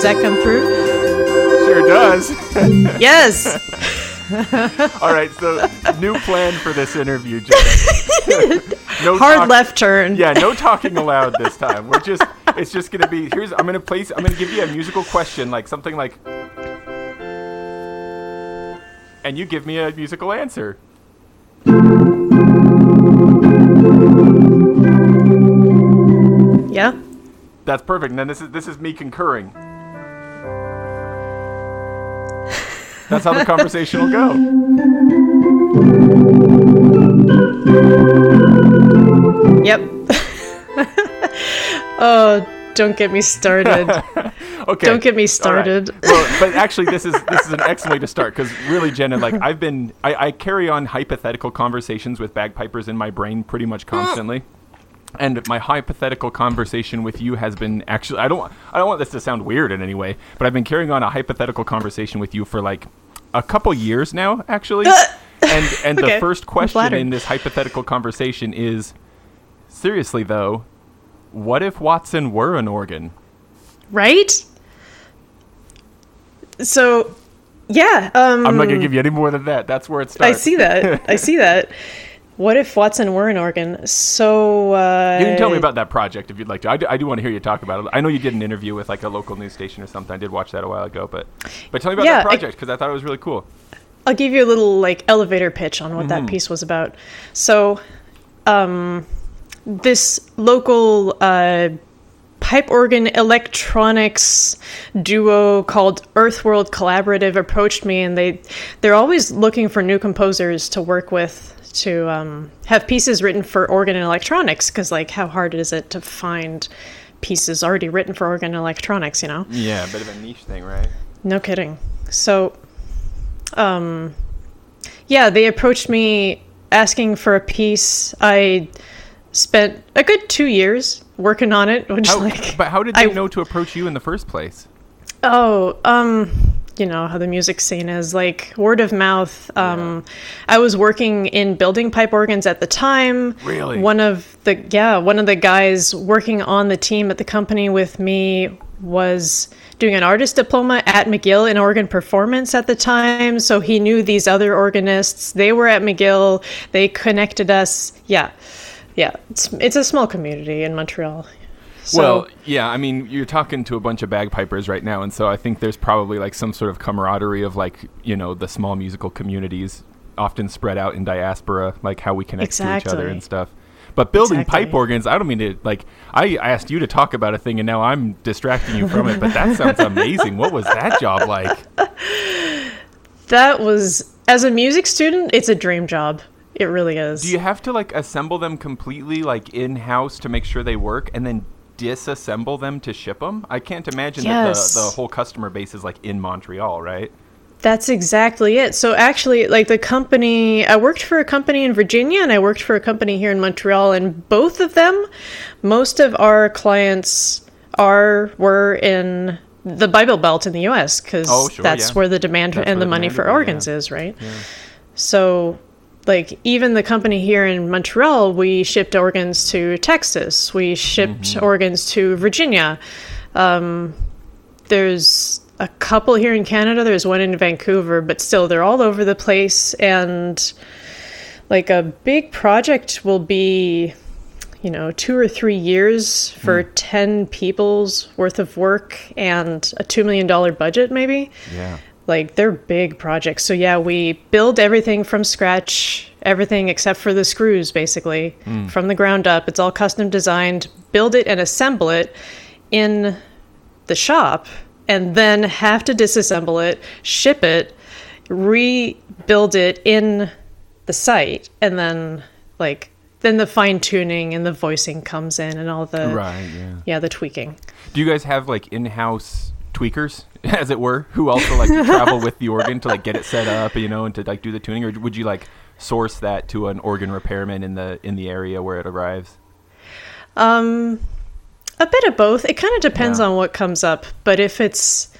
Does that come through? Sure does. Yes. All right, so new plan for this interview, Jenna. No hard left turn. Yeah, no talking aloud this time. We're just, it's just going to be, here's, I'm going to give you a musical question, like something like, and you give me a musical answer. Yeah. That's perfect. And then this is me concurring. That's how the conversation will go. Yep. Oh, don't get me started. Okay. Don't get me started. Right. Well, but actually, this is an excellent way to start, because really, Jenna, like I carry on hypothetical conversations with bagpipers in my brain pretty much constantly. And my hypothetical conversation with you has been actually, I don't want this to sound weird in any way, but I've been carrying on a hypothetical conversation with you for like a couple years now, actually. And okay. The first question in this hypothetical conversation is, seriously though, what if Watson were an organ? Right? So, yeah. I'm not going to give you any more than that. That's where it starts. I see that. What if Watson were an organ? So you can tell me about that project if you'd like to. I do want to hear you talk about it. I know you did an interview with like a local news station or something. I did watch that a while ago, but tell me about that project, because I thought it was really cool. I'll give you a little like elevator pitch on what that piece was about. So this local pipe organ electronics duo called Earth World Collaborative approached me, and they're always looking for new composers to work with, to have pieces written for organ and electronics, because like how hard is it to find pieces already written for organ and electronics, you know? Yeah, a bit of a niche thing, right? No kidding. So they approached me asking for a piece. I spent a good 2 years working on it, but how did they know to approach you in the first place? You know how the music scene is, like word of mouth. Yeah. I was working in building pipe organs at the time. Really? One of the guys working on the team at the company with me was doing an artist diploma at McGill in organ performance at the time, so he knew these other organists. They were at McGill. They connected us. Yeah. It's a small community in Montreal. So, well, yeah, I mean, you're talking to a bunch of bagpipers right now, and so I think there's probably like some sort of camaraderie of like, you know, the small musical communities often spread out in diaspora, like how we connect to each other and stuff. But building pipe organs, I don't mean to, like, I asked you to talk about a thing and now I'm distracting you from it, but that sounds amazing. What was that job like? That was, as a music student, it's a dream job. It really is. Do you have to like assemble them completely like in-house to make sure they work, and then disassemble them to ship them? I can't imagine that the whole customer base is like in Montreal, right? That's exactly it. So actually, like the company, I worked for a company in Virginia and I worked for a company here in Montreal, and both of them, most of our clients were in the Bible Belt in the U.S. because where the demand and the money for organs is, right? Yeah. So like even the company here in Montreal, we shipped organs to Texas. We shipped organs to Virginia. There's a couple here in Canada. There's one in Vancouver, but still they're all over the place. And like a big project will be, you know, 2 or 3 years for 10 people's worth of work and a $2 million budget maybe. Yeah. Like, they're big projects. So, yeah, we build everything from scratch, everything except for the screws, basically, from the ground up. It's all custom designed. Build it and assemble it in the shop, and then have to disassemble it, ship it, rebuild it in the site, and then, like, then the fine-tuning and the voicing comes in and all the, the tweaking. Do you guys have, like, in-house tweakers, as it were, who also like to travel with the organ to like get it set up, you know, and to like do the tuning? Or would you like source that to an organ repairman in the area where it arrives? A bit of both. It kind of depends on what comes up, but if it's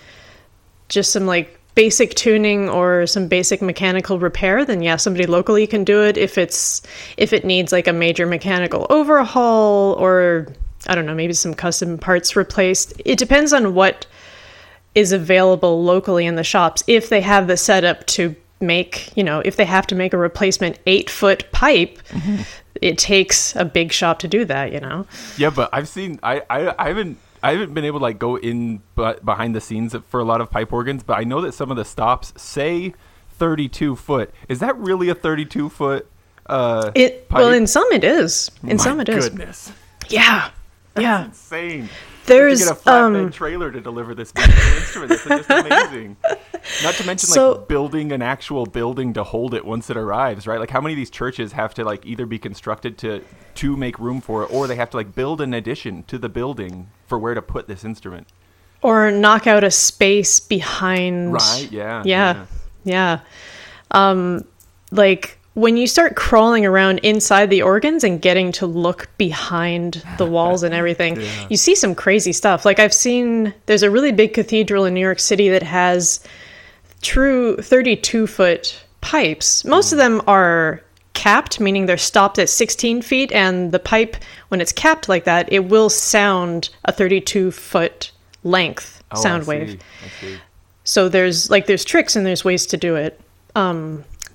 just some like basic tuning or some basic mechanical repair, then yeah, somebody locally can do it. If it needs like a major mechanical overhaul, or I don't know, maybe some custom parts replaced, it depends on what is available locally in the shops if they have the setup to make, you know, if they have to make a replacement 8-foot pipe, mm-hmm. It takes a big shop to do that, you know? Yeah, but I've seen, I haven't been able to like go in behind the scenes for a lot of pipe organs, but I know that some of the stops say 32 foot. Is that really a 32 foot pipe? Well, in some it is. In some it is. Yeah. Yeah. That's insane. There's, you get a flatbed trailer to deliver this musical instrument. It's just amazing. Not to mention like building an actual building to hold it once it arrives, right? Like how many of these churches have to like either be constructed to make room for it, or they have to like build an addition to the building for where to put this instrument. Or knock out a space behind. Right, yeah. Yeah. Yeah. Like when you start crawling around inside the organs and getting to look behind the walls and everything, yeah. You see some crazy stuff. Like I've seen, there's a really big cathedral in New York City that has true 32-foot pipes. Most of them are capped, meaning they're stopped at 16 feet. And the pipe, when it's capped like that, it will sound a 32-foot length sound wave. I see. So there's tricks and there's ways to do it.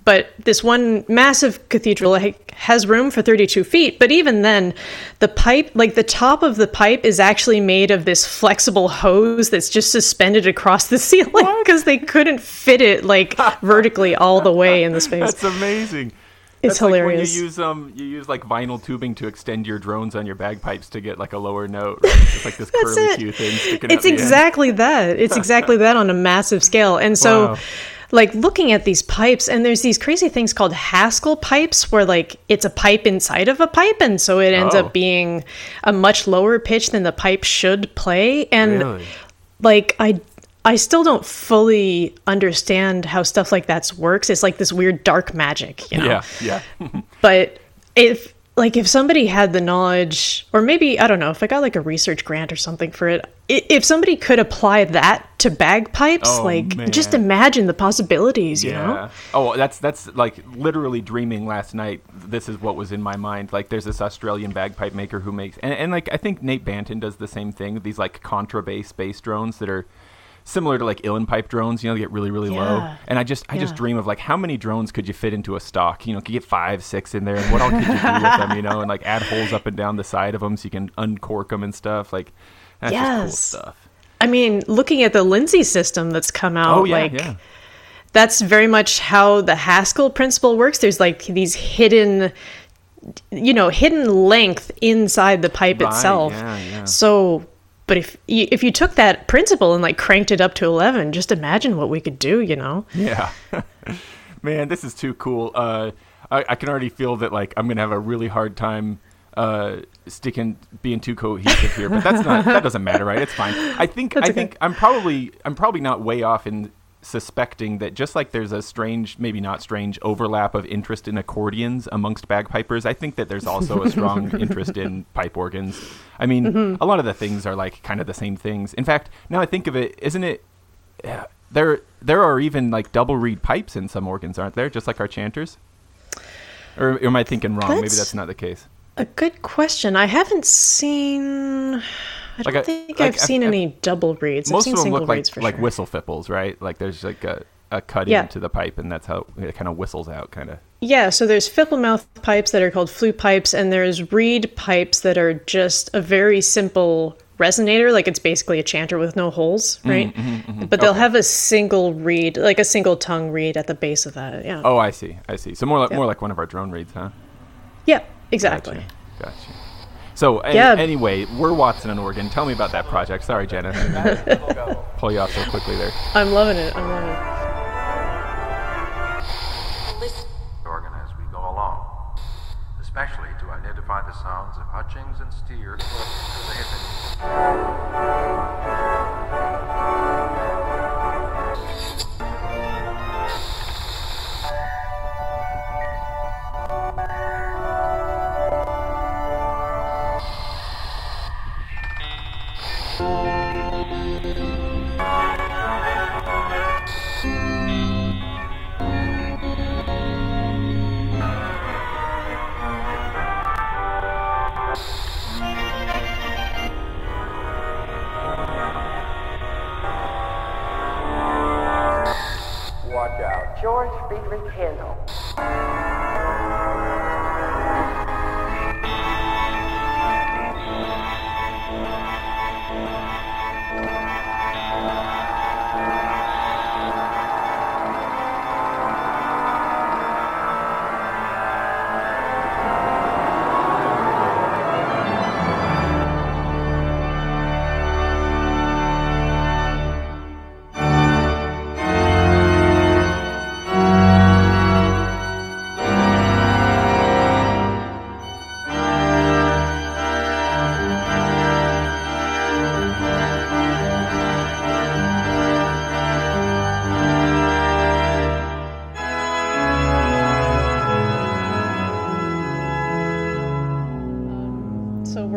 But this one massive cathedral has room for 32 feet. But even then, the pipe, like the top of the pipe is actually made of this flexible hose that's just suspended across the ceiling because they couldn't fit it like vertically all the way in the space. That's amazing. It's hilarious. Like when you use like vinyl tubing to extend your drones on your bagpipes to get like a lower note, right? It's like this curlicue thing sticking out. It's exactly that. It's exactly that on a massive scale. And so... Wow. Like looking at these pipes, and there's these crazy things called Haskell pipes where like it's a pipe inside of a pipe, and so it ends up being a much lower pitch than the pipe should play. And really? Like I still don't fully understand how stuff like that works. It's like this weird dark magic, you know? Yeah. But if somebody had the knowledge, or maybe, I don't know, if I got like a research grant or something for it, if somebody could apply that to bagpipes, just imagine the possibilities, you know? Oh, that's like literally dreaming last night. This is what was in my mind. Like there's this Australian bagpipe maker who makes, and like I think Nate Banton does the same thing, these like contrabass bass drones that are similar to like Illan pipe drones, you know, they get really, really low. And I just dream of like how many drones could you fit into a stock? You know, could you get 5, 6 in there? And what all could you do with them? You know, and like add holes up and down the side of them so you can uncork them and stuff. Like that's just cool stuff. I mean, looking at the Lindsay system that's come out, that's very much how the Haskell principle works. There's like these hidden length inside the pipe itself. Yeah. So. But if you took that principle and like cranked it up to 11, just imagine what we could do, you know? Yeah. Man, this is too cool. I can already feel that like I'm going to have a really hard time being too cohesive here, but that doesn't matter, right? It's fine. I think I'm probably not way off in suspecting that just like there's a strange, maybe not strange, overlap of interest in accordions amongst bagpipers, I think that there's also a strong interest in pipe organs. I mean, a lot of the things are like kind of the same things. In fact, now I think of it, isn't it, there are even like double reed pipes in some organs, aren't there? Just like our chanters? Or am I thinking wrong? Maybe that's not the case. A good question. I haven't seen... I don't think I've seen any double reeds. Most of them look like whistle fipples, right? Like there's like a cut into the pipe, and that's how it kind of whistles out, kind of. Yeah, so there's fipple mouth pipes that are called flute pipes, and there's reed pipes that are just a very simple resonator. Like it's basically a chanter with no holes, right? But they'll have a single reed, like a single tongue reed at the base of that, yeah. Oh, I see. So more like one of our drone reeds, huh? Yeah, exactly. Gotcha. So anyway, we're Watson and Oregon. Tell me about that project. Sorry, Jenna. Pull you off so quickly there. I'm loving it. Listen. Oregon as we go along, especially to identify the sounds of Hutchings and Steer. George Friedrich Handel.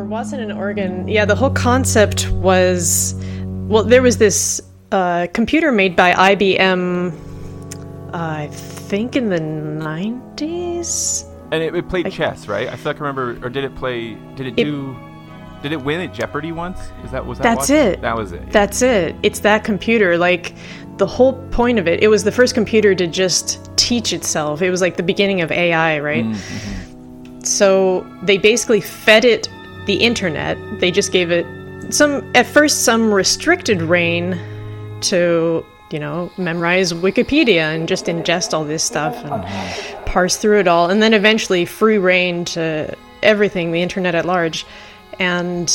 Watson and Oregon. Yeah, the whole concept was, well, there was this computer made by IBM, I think in the 90s. And it played chess, right? I can remember, or did it win at Jeopardy once? That was it. Yeah. That's it. It's that computer. Like, the whole point of it, it was the first computer to just teach itself. It was like the beginning of AI, right? Mm-hmm. So they basically fed it the internet. They just gave it some restricted reign to, memorize Wikipedia and just ingest all this stuff and parse through it all. And then eventually free reign to everything, the internet at large. And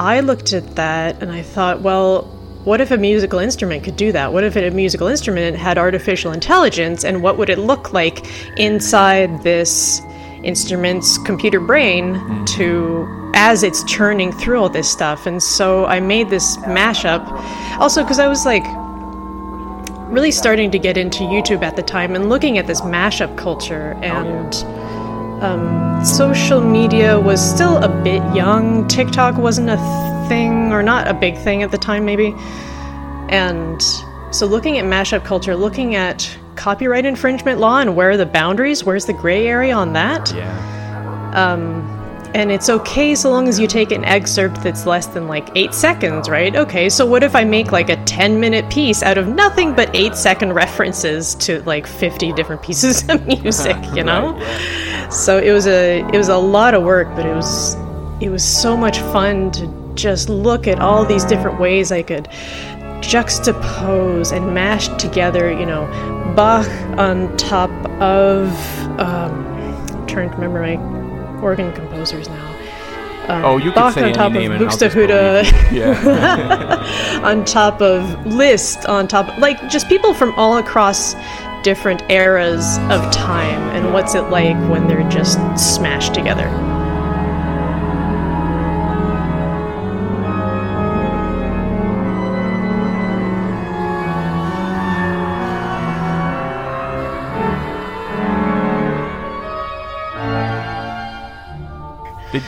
I looked at that and I thought, well, what if a musical instrument could do that? What if a musical instrument had artificial intelligence, and what would it look like inside this instrument's computer brain as it's churning through all this stuff? And so I made this mashup, also because I was like really starting to get into YouTube at the time and looking at this mashup culture, and social media was still a bit young. TikTok wasn't a thing, or not a big thing at the time maybe. And so looking at mashup culture, looking at copyright infringement law and where are the boundaries, where's the gray area on that? Yeah. And it's okay so long as you take an excerpt that's less than like 8 seconds, right? Okay, so what if I make like a 10-minute piece out of nothing but 8-second references to like 50 different pieces of music, right, yeah. So it was a lot of work, but it was so much fun to just look at all these different ways I could juxtapose and mash together, Bach on top of, I'm trying to remember my organ composers now. You Bach can say on any top name of Buxtehude, yeah. On top of Liszt, on top of, like, just people from all across different eras of time, and what's it like when they're just smashed together.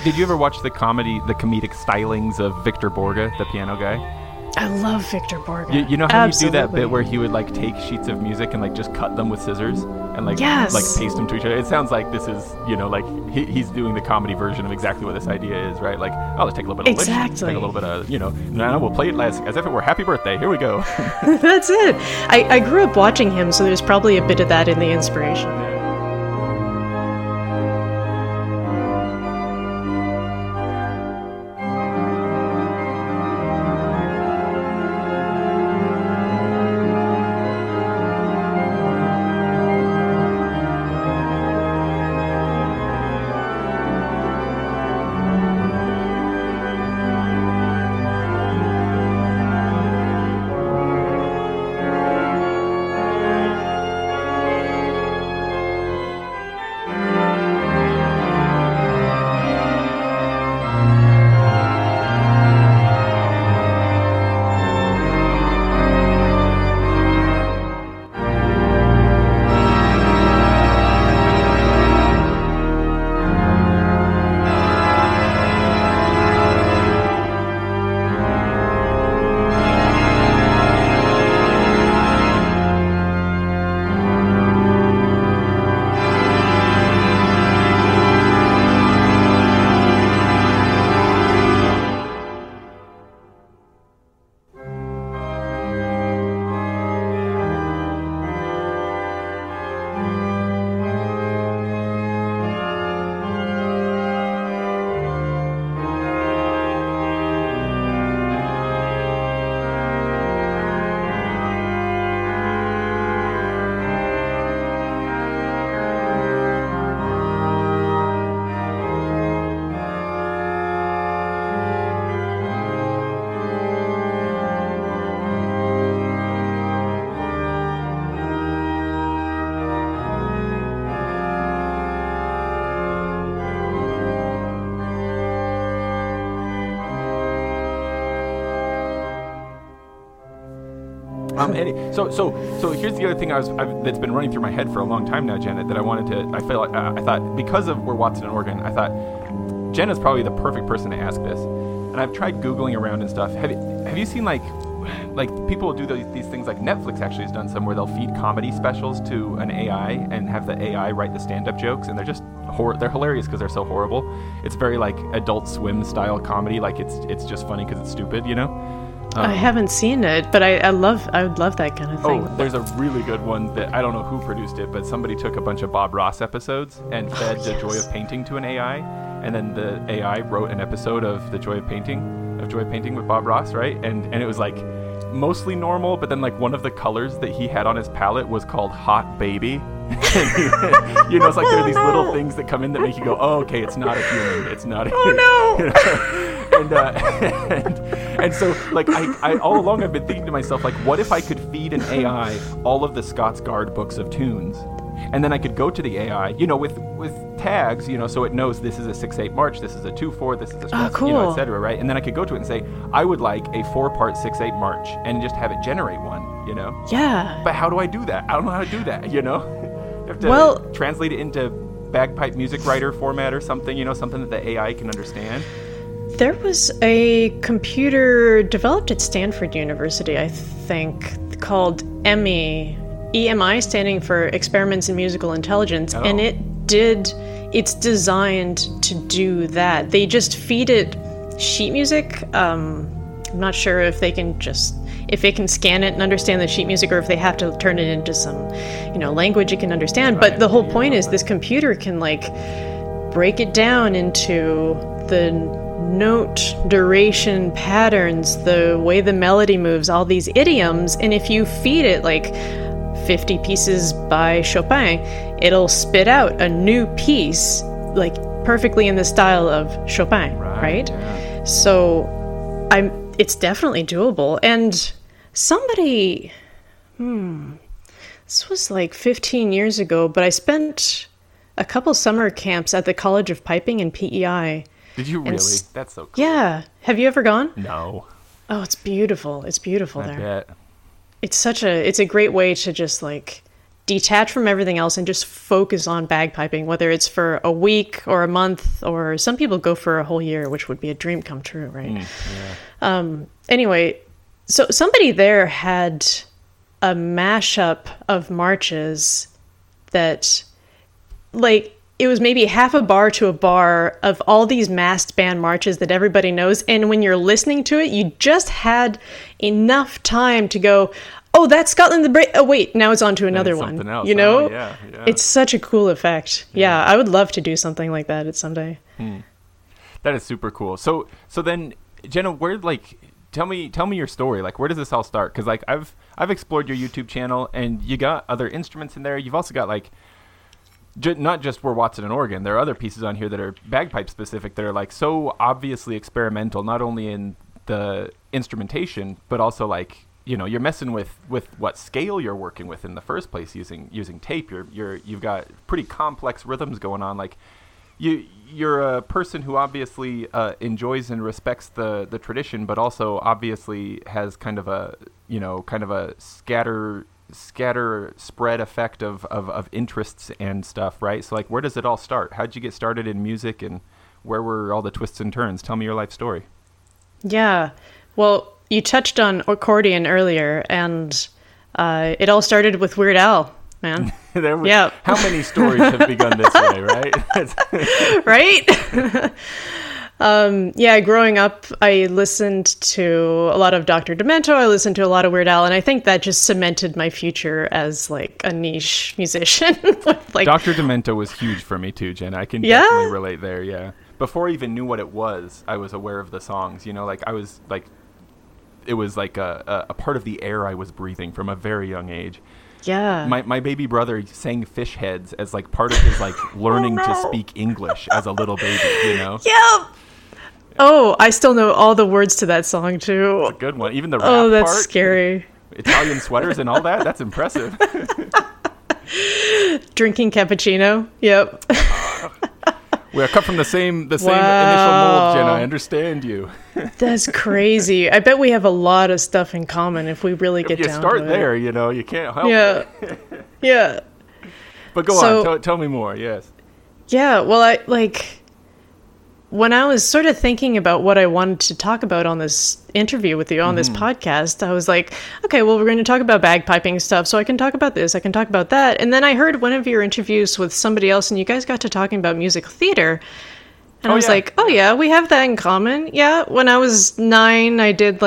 Did you ever watch the comedic stylings of Victor Borge, the piano guy? I love Victor Borge. You know how you do that bit where he would like take sheets of music and like just cut them with scissors and like, yes, like paste them to each other? It sounds like this is, like he's doing the comedy version of exactly what this idea is, right? Like, oh, let's take a little bit of Liszt, take a little bit of, now we'll play it as if it were Happy Birthday. Here we go. That's it. I grew up watching him, so there's probably a bit of that in the inspiration. So here's the other thing that's been running through my head for a long time now, Janet, that I wanted to. I thought because of where Watson and Oregon, I thought Jenna's probably the perfect person to ask this. And I've tried Googling around and stuff. Have you seen like people do these things like Netflix actually has done some where they'll feed comedy specials to an AI and have the AI write the stand-up jokes, and they're just they're hilarious because they're so horrible. It's very like Adult Swim style comedy, like it's just funny because it's stupid, you know. I haven't seen it, but I would love that kind of thing. Oh, there's a really good one that I don't know who produced it, but somebody took a bunch of Bob Ross episodes and fed The Joy of Painting to an AI, and then the AI wrote an episode of The Joy of Painting with Bob Ross, right? And it was like mostly normal, but then like one of the colors that he had on his palette was called Hot Baby. You know, it's like there are these little things that come in that make you go, oh, okay, it's not a human. It's not a human. Oh, no. You know? And so, like, I all along I've been thinking to myself, like, what if I could feed an AI all of the Scotsgard books of tunes? And then I could go to the AI, you know, with tags, you know, so it knows this is a 6/8 march, this is a 2/4, this is a stress, you know, et cetera, right? And then I could go to it and say, I would like a 4-part 6/8 march, and just have it generate one, you know? Yeah. But how do I do that? I don't know how to do that, you know? You have to translate it into bagpipe music writer format or something, you know, something that the AI can understand. There was a computer developed at Stanford University, I think, called EMI. EMI standing for Experiments in Musical Intelligence, and it's designed to do that. They just feed it sheet music. I'm not sure if they can scan it and understand the sheet music, or if they have to turn it into some, you know, language it can understand. But the whole point is this computer can like break it down into the note, duration, patterns, the way the melody moves, all these idioms, and if you feed it like 50 pieces by Chopin, it'll spit out a new piece, like perfectly in the style of Chopin, right? Yeah. So it's definitely doable. And somebody, this was like 15 years ago, but I spent a couple summer camps at the College of Piping in PEI. Did you really? That's so cool. Yeah. Have you ever gone? No. Oh, it's beautiful. It's beautiful there. I bet. It's a great way to just like detach from everything else and just focus on bagpiping, whether it's for a week or a month, or some people go for a whole year, which would be a dream come true, right? Yeah. Anyway, so somebody there had a mashup of marches that like it was maybe half a bar to a bar of all these masked band marches that everybody knows. And when you're listening to it, you just had enough time to go, oh, that's Scotland the Brave. Oh, wait, now it's on to another one. Else. You know? Yeah. It's such a cool effect. Yeah, I would love to do something like that someday. That is super cool. So then, Jenna, where like... Tell me your story. Like, where does this all start? Because like I've explored your YouTube channel, and you got other instruments in there. You've also got like... not just where Watson and Oregon. There are other pieces on here that are bagpipe specific that are like so obviously experimental, not only in the instrumentation, but also like, you know, you're messing with what scale you're working with in the first place using tape. You've got pretty complex rhythms going on. Like you're a person who obviously enjoys and respects the tradition, but also obviously has kind of a scatter spread effect of interests and stuff, right? So like, where does it all start? How'd you get started in music, and where were all the twists and turns? Tell me your life story. Yeah, well, you touched on accordion earlier, and it all started with Weird Al, man. How many stories have begun this way, right? Right? Growing up, I listened to a lot of Dr. Demento. I listened to a lot of Weird Al, and I think that just cemented my future as like a niche musician. Like, Dr. Demento was huge for me too, Jen. I can definitely relate there. Yeah. Before I even knew what it was, I was aware of the songs. You know, like I was like, it was like a part of the air I was breathing from a very young age. Yeah. My baby brother sang Fish Heads as like part of his like learning to speak English as a little baby. You know. Yeah. Oh, I still know all the words to that song, too. It's a good one. Even the rap part. Oh, that's scary. Italian sweaters and all that? That's impressive. Drinking cappuccino. Yep. We are cut from the same initial mold, Jenna. I understand you. That's crazy. I bet we have a lot of stuff in common if we really get down to it. You start there, you know. You can't help it. Yeah. But go on. Tell me more. Yes. Yeah. Well, when I was sort of thinking about what I wanted to talk about on this interview with you on this podcast, I was like, okay, well, we're going to talk about bagpiping stuff. So I can talk about this. I can talk about that. And then I heard one of your interviews with somebody else and you guys got to talking about musical theater. And I was like, oh yeah, we have that in common. Yeah. When I was 9, I did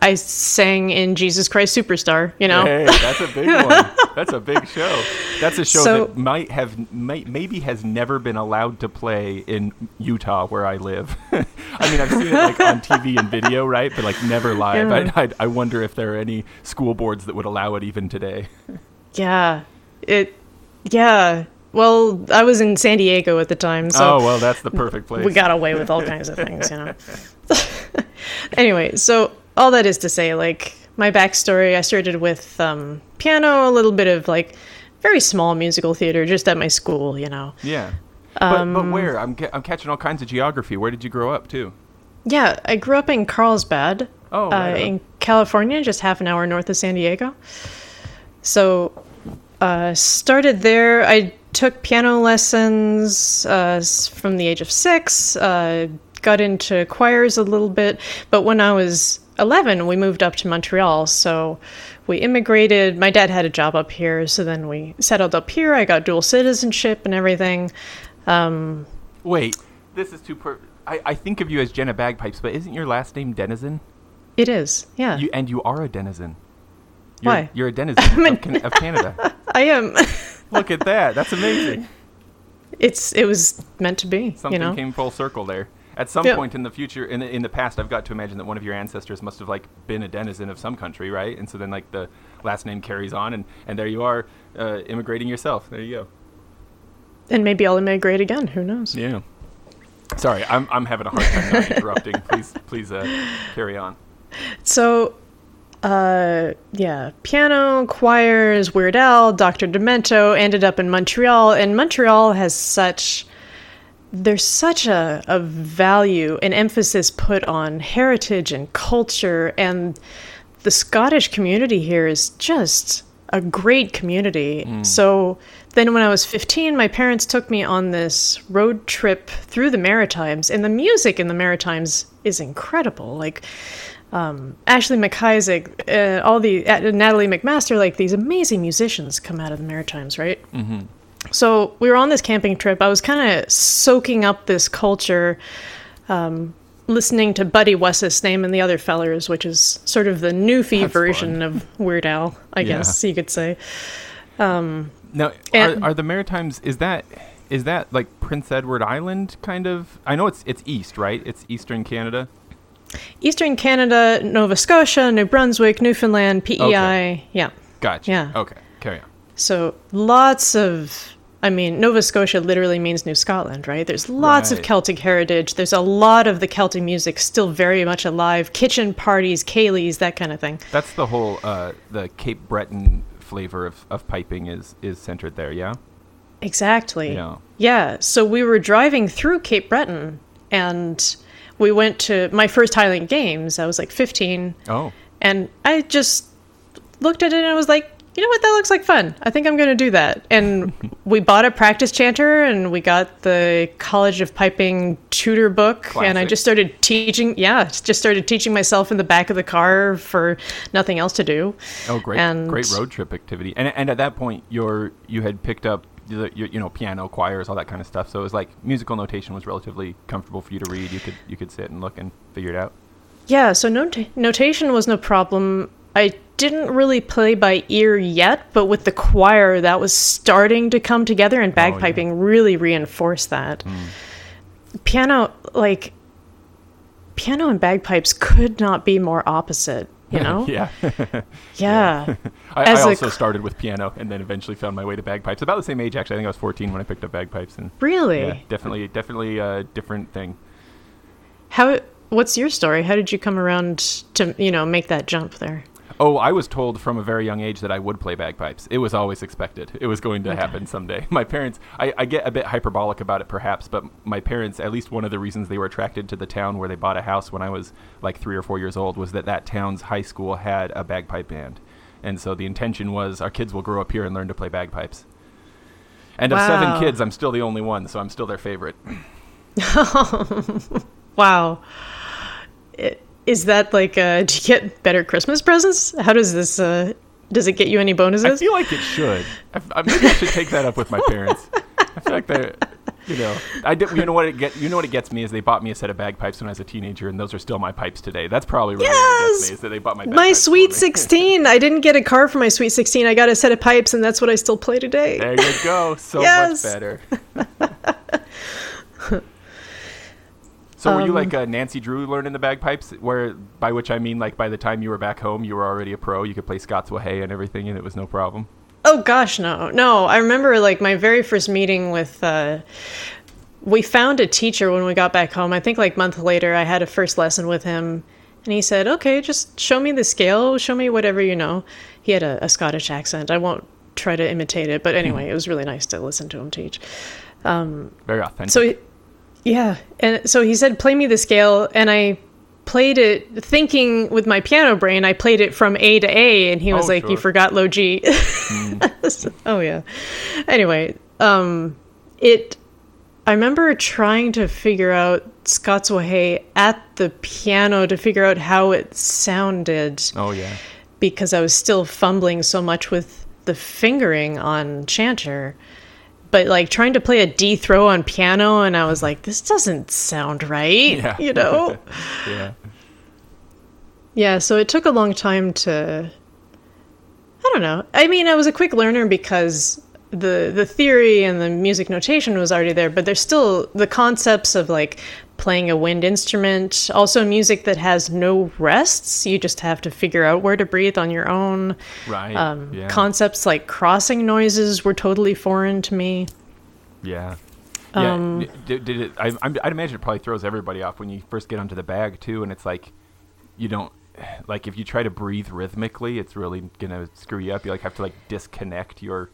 I sang in Jesus Christ Superstar, you know. Hey, that's a big one. That's a big show. That's a show that maybe has never been allowed to play in Utah where I live. I mean, I've seen it on TV and video, right? But never live. Yeah. I wonder if there are any school boards that would allow it even today. Yeah. Well, I was in San Diego at the time, so... Oh, well, that's the perfect place. We got away with all kinds of things, you know. Anyway, so... All that is to say, my backstory, I started with piano, a little bit of, very small musical theater just at my school, you know. Yeah. But where? I'm catching all kinds of geography. Where did you grow up, too? Yeah, I grew up in Carlsbad, in California, just half an hour north of San Diego. So, started there. I took piano lessons from the age of 6, got into choirs a little bit, but when I was 11, we moved up to Montreal, so we immigrated. My dad had a job up here, so then we settled up here. I got dual citizenship and everything. Wait, this is too perfect. I think of you as Jenna Bagpipes, but isn't your last name Dennison? It is, yeah. You are a Dennison. Why? You're a Dennison of Canada. I am. Look at that. That's amazing. It was meant to be. Something came full circle there. At some point in the future, in the past, I've got to imagine that one of your ancestors must have been a denizen of some country, right? And so then the last name carries on, and there you are, immigrating yourself. There you go. And maybe I'll immigrate again. Who knows? Yeah. Sorry, I'm having a hard time not interrupting. Please carry on. So, piano, choirs, Weird Al, Dr. Demento, ended up in Montreal, and Montreal has there's such a value and emphasis put on heritage and culture, and the Scottish community here is just a great community. So then when I was 15, my parents took me on this road trip through the Maritimes, and the music in the Maritimes is incredible. Ashley McIsaac, Natalie McMaster, these amazing musicians come out of the Maritimes, right? Mm-hmm. So we were on this camping trip. I was kind of soaking up this culture, listening to Buddy West's name and the other fellers, which is sort of the Newfie version of Weird Al, I guess you could say. Now, are the Maritimes, is that like Prince Edward Island kind of? I know it's east, right? It's eastern Canada. Eastern Canada, Nova Scotia, New Brunswick, Newfoundland, PEI. Okay. Yeah. Gotcha. Yeah. Okay. Carry on. So Nova Scotia literally means New Scotland, right? There's lots of Celtic heritage. There's a lot of the Celtic music still very much alive. Kitchen parties, ceilidhs, that kind of thing. That's the whole, the Cape Breton flavor of piping is centered there, yeah? Exactly. Yeah. Yeah. So we were driving through Cape Breton and we went to my first Highland Games. I was 15. Oh. And I just looked at it and I was like, you know what, that looks like fun. I think I'm going to do that. And we bought a practice chanter and we got the College of Piping tutor book. Classic. And I just started teaching. Yeah, just started teaching myself in the back of the car for nothing else to do. Oh, great. And great road trip activity. And at that point, you had picked up, piano, choirs, all that kind of stuff. So it was musical notation was relatively comfortable for you to read. You could sit and look and figure it out. Yeah, so notation was no problem. I didn't really play by ear yet, but with the choir, that was starting to come together, and bagpiping really reinforced that. Piano, piano and bagpipes could not be more opposite, you know? Yeah. Yeah. I also started with piano and then eventually found my way to bagpipes. About the same age, actually. I think I was 14 when I picked up bagpipes. And really? Yeah, definitely a different thing. What's your story? How did you come around to, make that jump there? Oh, I was told from a very young age that I would play bagpipes. It was always expected. It was going to happen someday. My parents, I get a bit hyperbolic about it perhaps, but my parents, at least one of the reasons they were attracted to the town where they bought a house when I was like 3 or 4 years old was that that town's high school had a bagpipe band. And so the intention was our kids will grow up here and learn to play bagpipes. And of 7 kids, I'm still the only one, so I'm still their favorite. Wow. Is that like, do you get better Christmas presents? How does this, does it get you any bonuses? I feel like it should. Maybe I should take that up with my parents. I feel like they're, you know, you know what it gets me is they bought me a set of bagpipes when I was a teenager, and those are still my pipes today. That's probably really what it gets me is that they bought my bagpipes. My Sweet 16. I didn't get a car for my Sweet 16. I got a set of pipes, and that's what I still play today. There you go. So much better. So were you like a Nancy Drew learning the bagpipes, where by which I mean like by the time you were back home, you were already a pro, you could play Scots Wahey and everything and it was no problem? Oh gosh, no. I remember like my very first meeting with, we found a teacher when we got back home. I think like a month later I had a first lesson with him and he said, okay, just show me the scale, show me whatever you know. He had a Scottish accent. I won't try to imitate it, but anyway, it was really nice to listen to him teach. Very authentic. So yeah. And so he said, play me the scale. And I played it thinking with my piano brain, I played it from A to A. And he was like, you forgot low G. So, anyway, I remember trying to figure out Scots Wahey at the piano to figure out how it sounded. Oh, yeah. Because I was still fumbling so much with the fingering on chanter. But like trying to play a D throw on piano, and I was like, this doesn't sound right, you know? Yeah, so it took a long time to, I don't know. I mean, I was a quick learner because the theory and the music notation was already there, but there's still the concepts of like playing a wind instrument, also music that has no rests. You just have to figure out where to breathe on your own. Right. Concepts like crossing noises were totally foreign to me. Did it? I'd imagine it probably throws everybody off when you first get onto the bag too, and it's like you don't like if you try to breathe rhythmically, it's really gonna screw you up. You like have to like disconnect your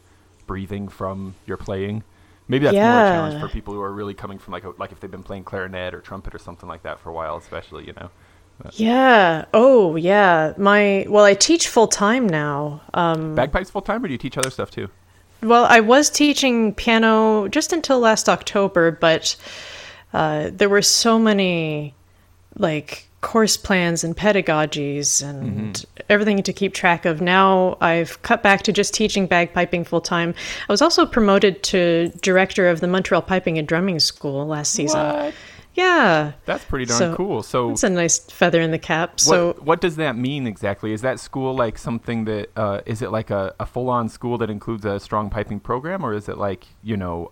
breathing from your playing. Maybe that's more a challenge for people who are really coming from like if they've been playing clarinet or trumpet or something like that for a while, especially, you know. But. Yeah. Oh, yeah. I teach full time now. Bagpipes full time, or do you teach other stuff too? Well, I was teaching piano just until last October, but there were so many like course plans and pedagogies and everything to keep track of. Now I've cut back to just teaching bagpiping full time. I was also promoted to director of the Montreal Piping and Drumming School last season. What? Yeah. That's pretty darn cool. So it's a nice feather in the cap. What does that mean exactly? Is that school like something that is it like a full-on school that includes a strong piping program, or is it like, you know,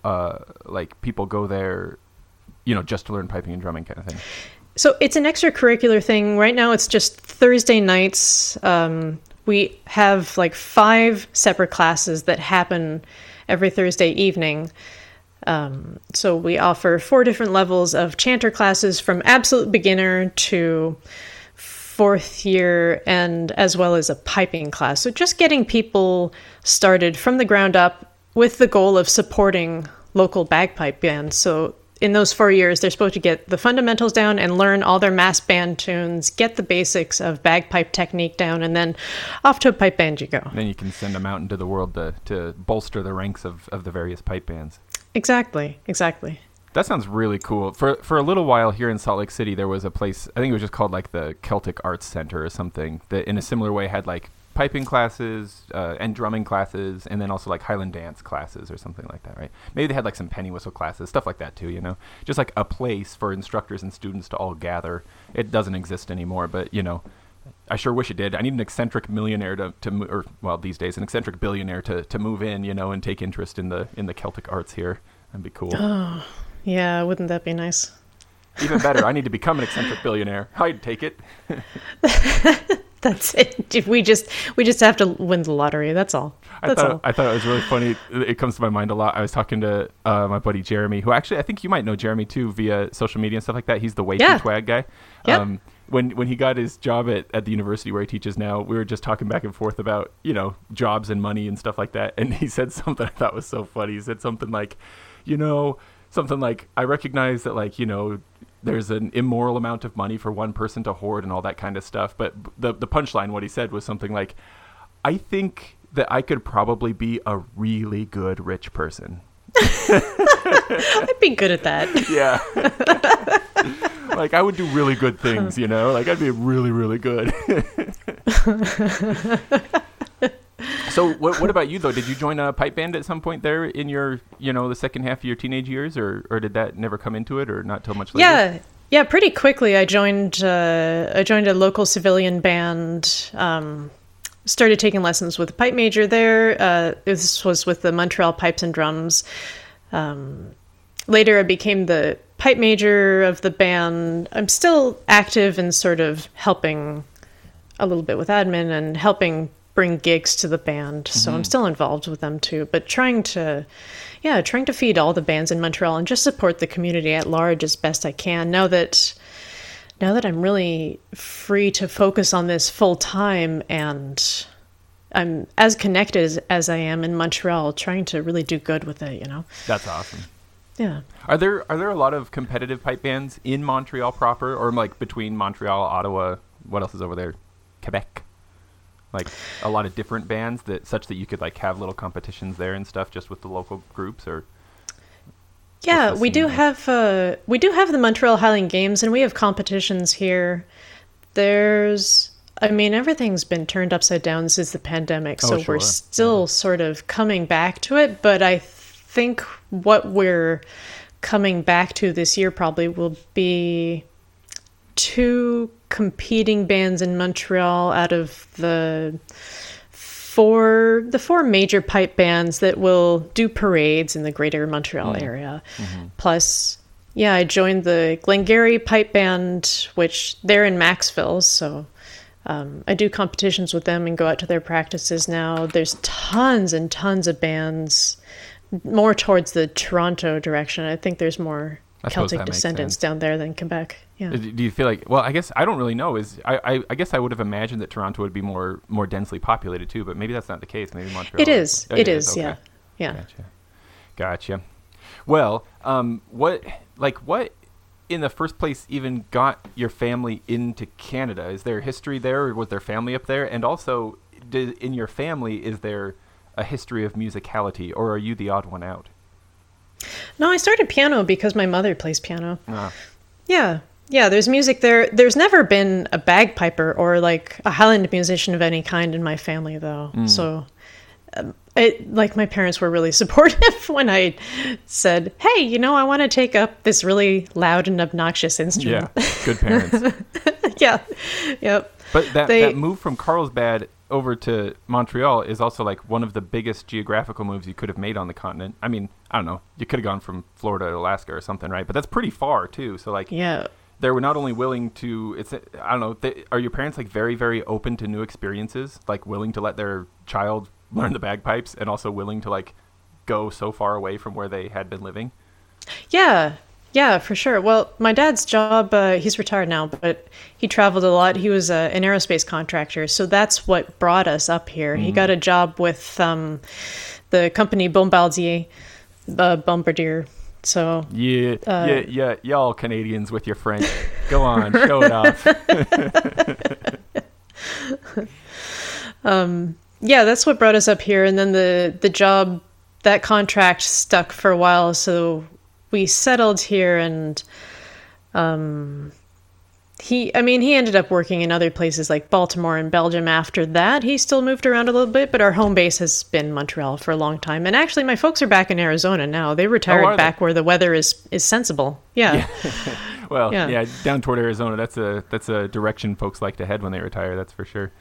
like people go there, you know, just to learn piping and drumming kind of thing? So it's an extracurricular thing. Right now it's just Thursday nights. We have like 5 separate classes that happen every Thursday evening. So we offer 4 different levels of chanter classes from absolute beginner to 4th year, and as well as a piping class. So just getting people started from the ground up with the goal of supporting local bagpipe bands. So in those 4 years, they're supposed to get the fundamentals down and learn all their mass band tunes, get the basics of bagpipe technique down, and then off to a pipe band you go. And then you can send them out into the world to bolster the ranks of the various pipe bands. Exactly. That sounds really cool. For a little while here in Salt Lake City, there was a place, I think it was just called like the Celtic Arts Center or something, that in a similar way had like piping classes and drumming classes, and then also like Highland dance classes or something like that, right? Maybe they had like some penny whistle classes, stuff like that too, you know? Just like a place for instructors and students to all gather. It doesn't exist anymore, but, you know, I sure wish it did. I need an eccentric millionaire these days, an eccentric billionaire to move in, you know, and take interest in the Celtic arts here. That'd be cool. Oh, yeah, wouldn't that be nice? Even better, I need to become an eccentric billionaire. I'd take it. That's it. We just have to win the lottery. That's all. I thought it was really funny. It comes to my mind a lot. I was talking to my buddy Jeremy, who actually I think you might know Jeremy too via social media and stuff like that. He's the Wake and Twag guy. when he got his job at the university where he teaches now, we were just talking back and forth about, you know, jobs and money and stuff like that. And he said something I thought was so funny. He said something like, you know, something like, I recognize that, like, you know, there's an immoral amount of money for one person to hoard and all that kind of stuff. But the punchline, what he said was something like, I think that I could probably be a really good rich person. I'd be good at that. Yeah. Like, I would do really good things, you know? Like, I'd be really, really good. So what about you, though? Did you join a pipe band at some point there in your, you know, the second half of your teenage years, or did that never come into it, or not till much later? Yeah, pretty quickly I joined a local civilian band, started taking lessons with a pipe major there. This was with the Montreal Pipes and Drums. Later I became the pipe major of the band. I'm still active in sort of helping a little bit with admin and helping bring gigs to the band. Mm-hmm. So I'm still involved with them too, but trying to feed all the bands in Montreal and just support the community at large as best I can. Now that I'm really free to focus on this full time, and I'm as connected as I am in Montreal, trying to really do good with it, you know? That's awesome. Yeah. Are there a lot of competitive pipe bands in Montreal proper, or like between Montreal, Ottawa, what else is over there? Quebec? Like a lot of different bands such that you could like have little competitions there and stuff just with the local groups, or? Yeah, we do have the Montreal Highland Games, and we have competitions here. Everything's been turned upside down since the pandemic, so sure. We're still sort of coming back to it, but I think what we're coming back to this year probably will be two competing bands in Montreal out of the four major pipe bands that will do parades in the greater Montreal area. Mm-hmm. Plus, yeah, I joined the Glengarry Pipe Band, which they're in Maxville, so I do competitions with them and go out to their practices now. There's tons and tons of bands, more towards the Toronto direction. I think there's more Celtic descendants down there than Quebec. Yeah. Do you feel like, well, I guess I don't really know. I guess I would have imagined that Toronto would be more densely populated too, but maybe that's not the case. Maybe Montreal. It is. Okay. Yeah. Gotcha. Well, what in the first place even got your family into Canada? Is there history there, or was there family up there? And also, in your family, is there a history of musicality, or are you the odd one out? No, I started piano because my mother plays piano. Ah. Yeah. Yeah, there's music there. There's never been a bagpiper or like a Highland musician of any kind in my family, though. Mm. So, my parents were really supportive when I said, "Hey, you know, I want to take up this really loud and obnoxious instrument." Yeah, good parents. Yeah, yep. But that move from Carlsbad over to Montreal is also like one of the biggest geographical moves you could have made on the continent. I mean, I don't know. You could have gone from Florida to Alaska or something, right? But that's pretty far too. So, like, yeah. They were not only willing to, are your parents like very, very open to new experiences, like willing to let their child learn the bagpipes and also willing to like go so far away from where they had been living? Yeah, for sure. Well, my dad's job, he's retired now, but he traveled a lot. He was an aerospace contractor. So that's what brought us up here. Mm-hmm. He got a job with the company Bombardier. So yeah, y'all Canadians with your French, go on, show it off. Yeah, that's what brought us up here, and then the job, that contract stuck for a while, so we settled here, and he ended up working in other places like Baltimore and Belgium after that. He still moved around a little bit, but our home base has been Montreal for a long time. And actually, my folks are back in Arizona now. They retired back where the weather is sensible. Yeah. Well, yeah, down toward Arizona. That's a direction folks like to head when they retire. That's for sure.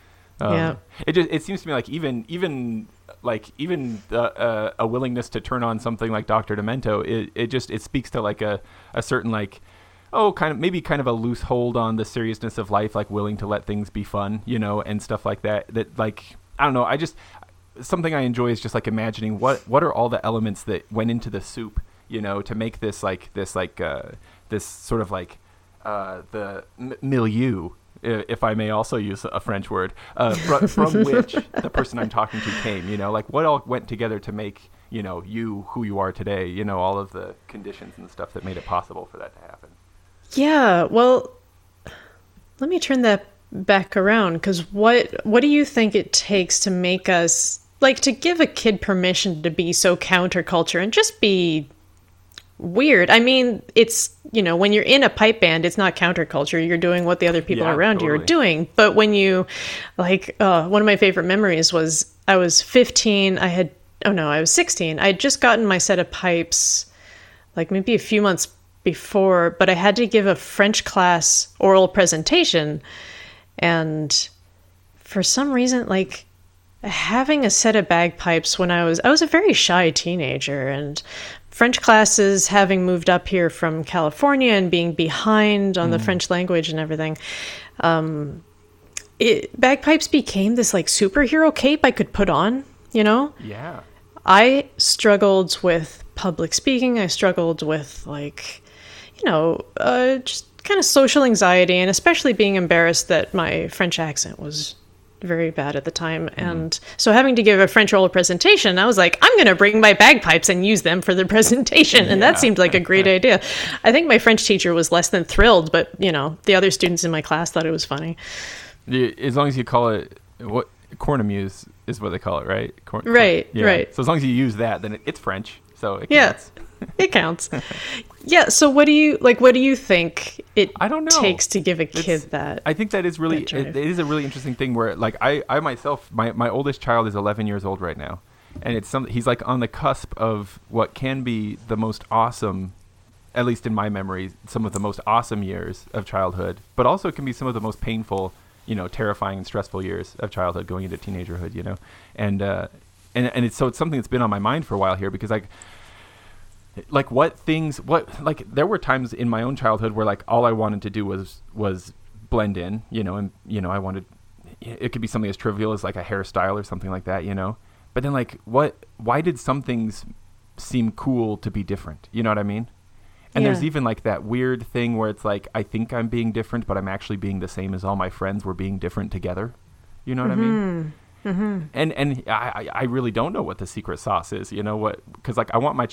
Yeah. It seems to me like even a willingness to turn on something like Dr. Demento, it speaks to like a certain like, kind of a loose hold on the seriousness of life, like willing to let things be fun, you know, and stuff like that. That like, I don't know. I just, something I enjoy is just like imagining what are all the elements that went into the soup, you know, to make this like this sort of like the milieu if I may also use a French word, from which the person I'm talking to came, you know, like what all went together to make, you know, you who you are today, you know, all of the conditions and stuff that made it possible for that to happen. Yeah, well, let me turn that back around, because what do you think it takes to make us, like, to give a kid permission to be so counterculture and just be weird? I mean, it's, you know, when you're in a pipe band, it's not counterculture. You're doing what the other people around you are doing. But when you, like, one of my favorite memories was I was 15. I was 16. I had just gotten my set of pipes, like, maybe a few months before, but I had to give a French class oral presentation. And for some reason, like, having a set of bagpipes when I was a very shy teenager, and French classes, having moved up here from California and being behind on the French language and everything, bagpipes became this like superhero cape I could put on, you know? Yeah. I struggled with public speaking. I struggled with, like, you know, just kind of social anxiety, and especially being embarrassed that my French accent was very bad at the time. And so having to give a French oral presentation, I was like, I'm going to bring my bagpipes and use them for the presentation. And that seemed like a great idea. I think my French teacher was less than thrilled, but, you know, the other students in my class thought it was funny. As long as you call it, what, cornemuse is what they call it, right? Right. So as long as you use that, then it's French. So it counts. It counts. Yeah. So what do you think it takes to give a kid that? I think that is really, it is a really interesting thing where, like, I myself, my oldest child is 11 years old right now. And it's he's like on the cusp of what can be the most awesome, at least in my memory, some of the most awesome years of childhood, but also it can be some of the most painful, you know, terrifying and stressful years of childhood going into teenagerhood, you know? And it's, so it's something that's been on my mind for a while here, because like what there were times in my own childhood where, like, all I wanted to do was blend in, you know, and, you know, I wanted, it could be something as trivial as like a hairstyle or something like that, you know, but then, like, why did some things seem cool to be different? You know what I mean? And there's even like that weird thing where it's like, I think I'm being different, but I'm actually being the same as all my friends. We're being different together. You know what I mean? Mm-hmm. And I really don't know what the secret sauce is, you know, what, because, like, I want my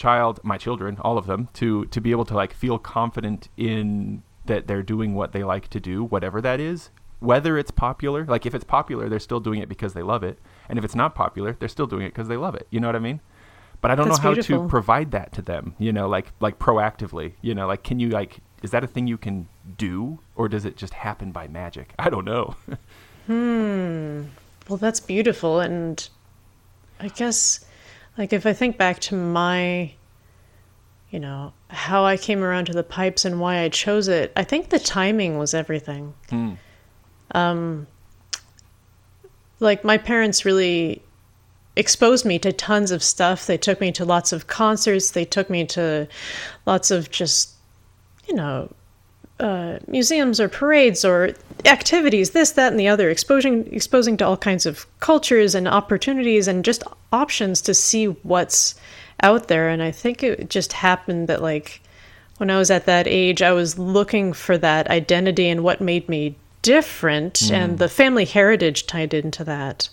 children, all of them, to be able to, like, feel confident in that they're doing what they like to do, whatever that is, whether it's popular. Like, if it's popular, they're still doing it because they love it. And if it's not popular, they're still doing it because they love it. You know what I mean? But I don't know how to provide that to them, you know, like proactively, you know, like, can you, like, is that a thing you can do, or does it just happen by magic? I don't know. Well, that's beautiful. And I guess, like, if I think back to my, you know, how I came around to the pipes and why I chose it, I think the timing was everything. Like, my parents really exposed me to tons of stuff. They took me to lots of concerts. They took me to lots of just, you know, museums or parades or activities, this, that, and the other, exposing to all kinds of cultures and opportunities and just options to see what's out there. And I think it just happened that, like, when I was at that age, I was looking for that identity and what made me different, and the family heritage tied into that.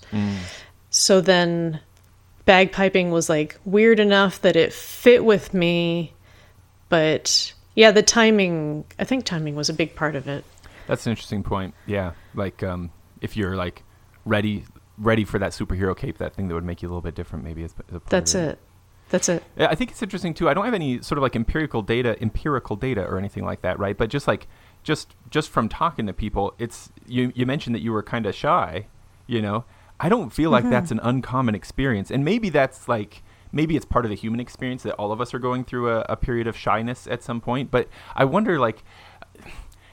So then bagpiping was, like, weird enough that it fit with me, but yeah, the timing, I think timing was a big part of it. That's an interesting point. Yeah. Like, if you're, like, ready for that superhero cape, that thing that would make you a little bit different, maybe. That's it. Yeah, I think it's interesting too. I don't have any sort of, like, empirical data or anything like that. Right. But just like, just from talking to people, it's, you mentioned that you were kind of shy, you know, I don't feel like that's an uncommon experience. And maybe that's like, maybe it's part of the human experience that all of us are going through a period of shyness at some point. But I wonder, like,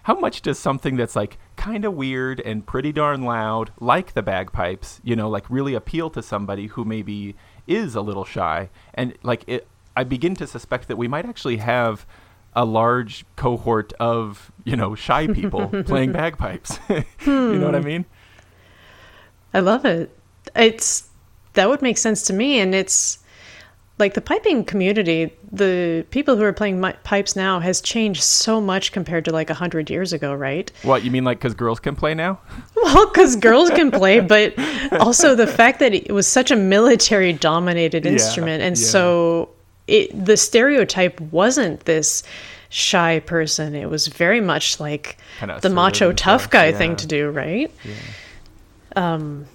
how much does something that's, like, kind of weird and pretty darn loud, like the bagpipes, you know, like, really appeal to somebody who maybe is a little shy? And, like, I begin to suspect that we might actually have a large cohort of, you know, shy people playing bagpipes. You know what I mean? I love it. That would make sense to me. And it's like the piping community, the people who are playing pipes now has changed so much compared to like 100 years ago, right? What, you mean like because girls can play now? Well, because girls can play, but also the fact that it was such a military-dominated instrument. And so the stereotype wasn't this shy person. It was very much like kinda the macho tough guy thing to do, right? Yeah.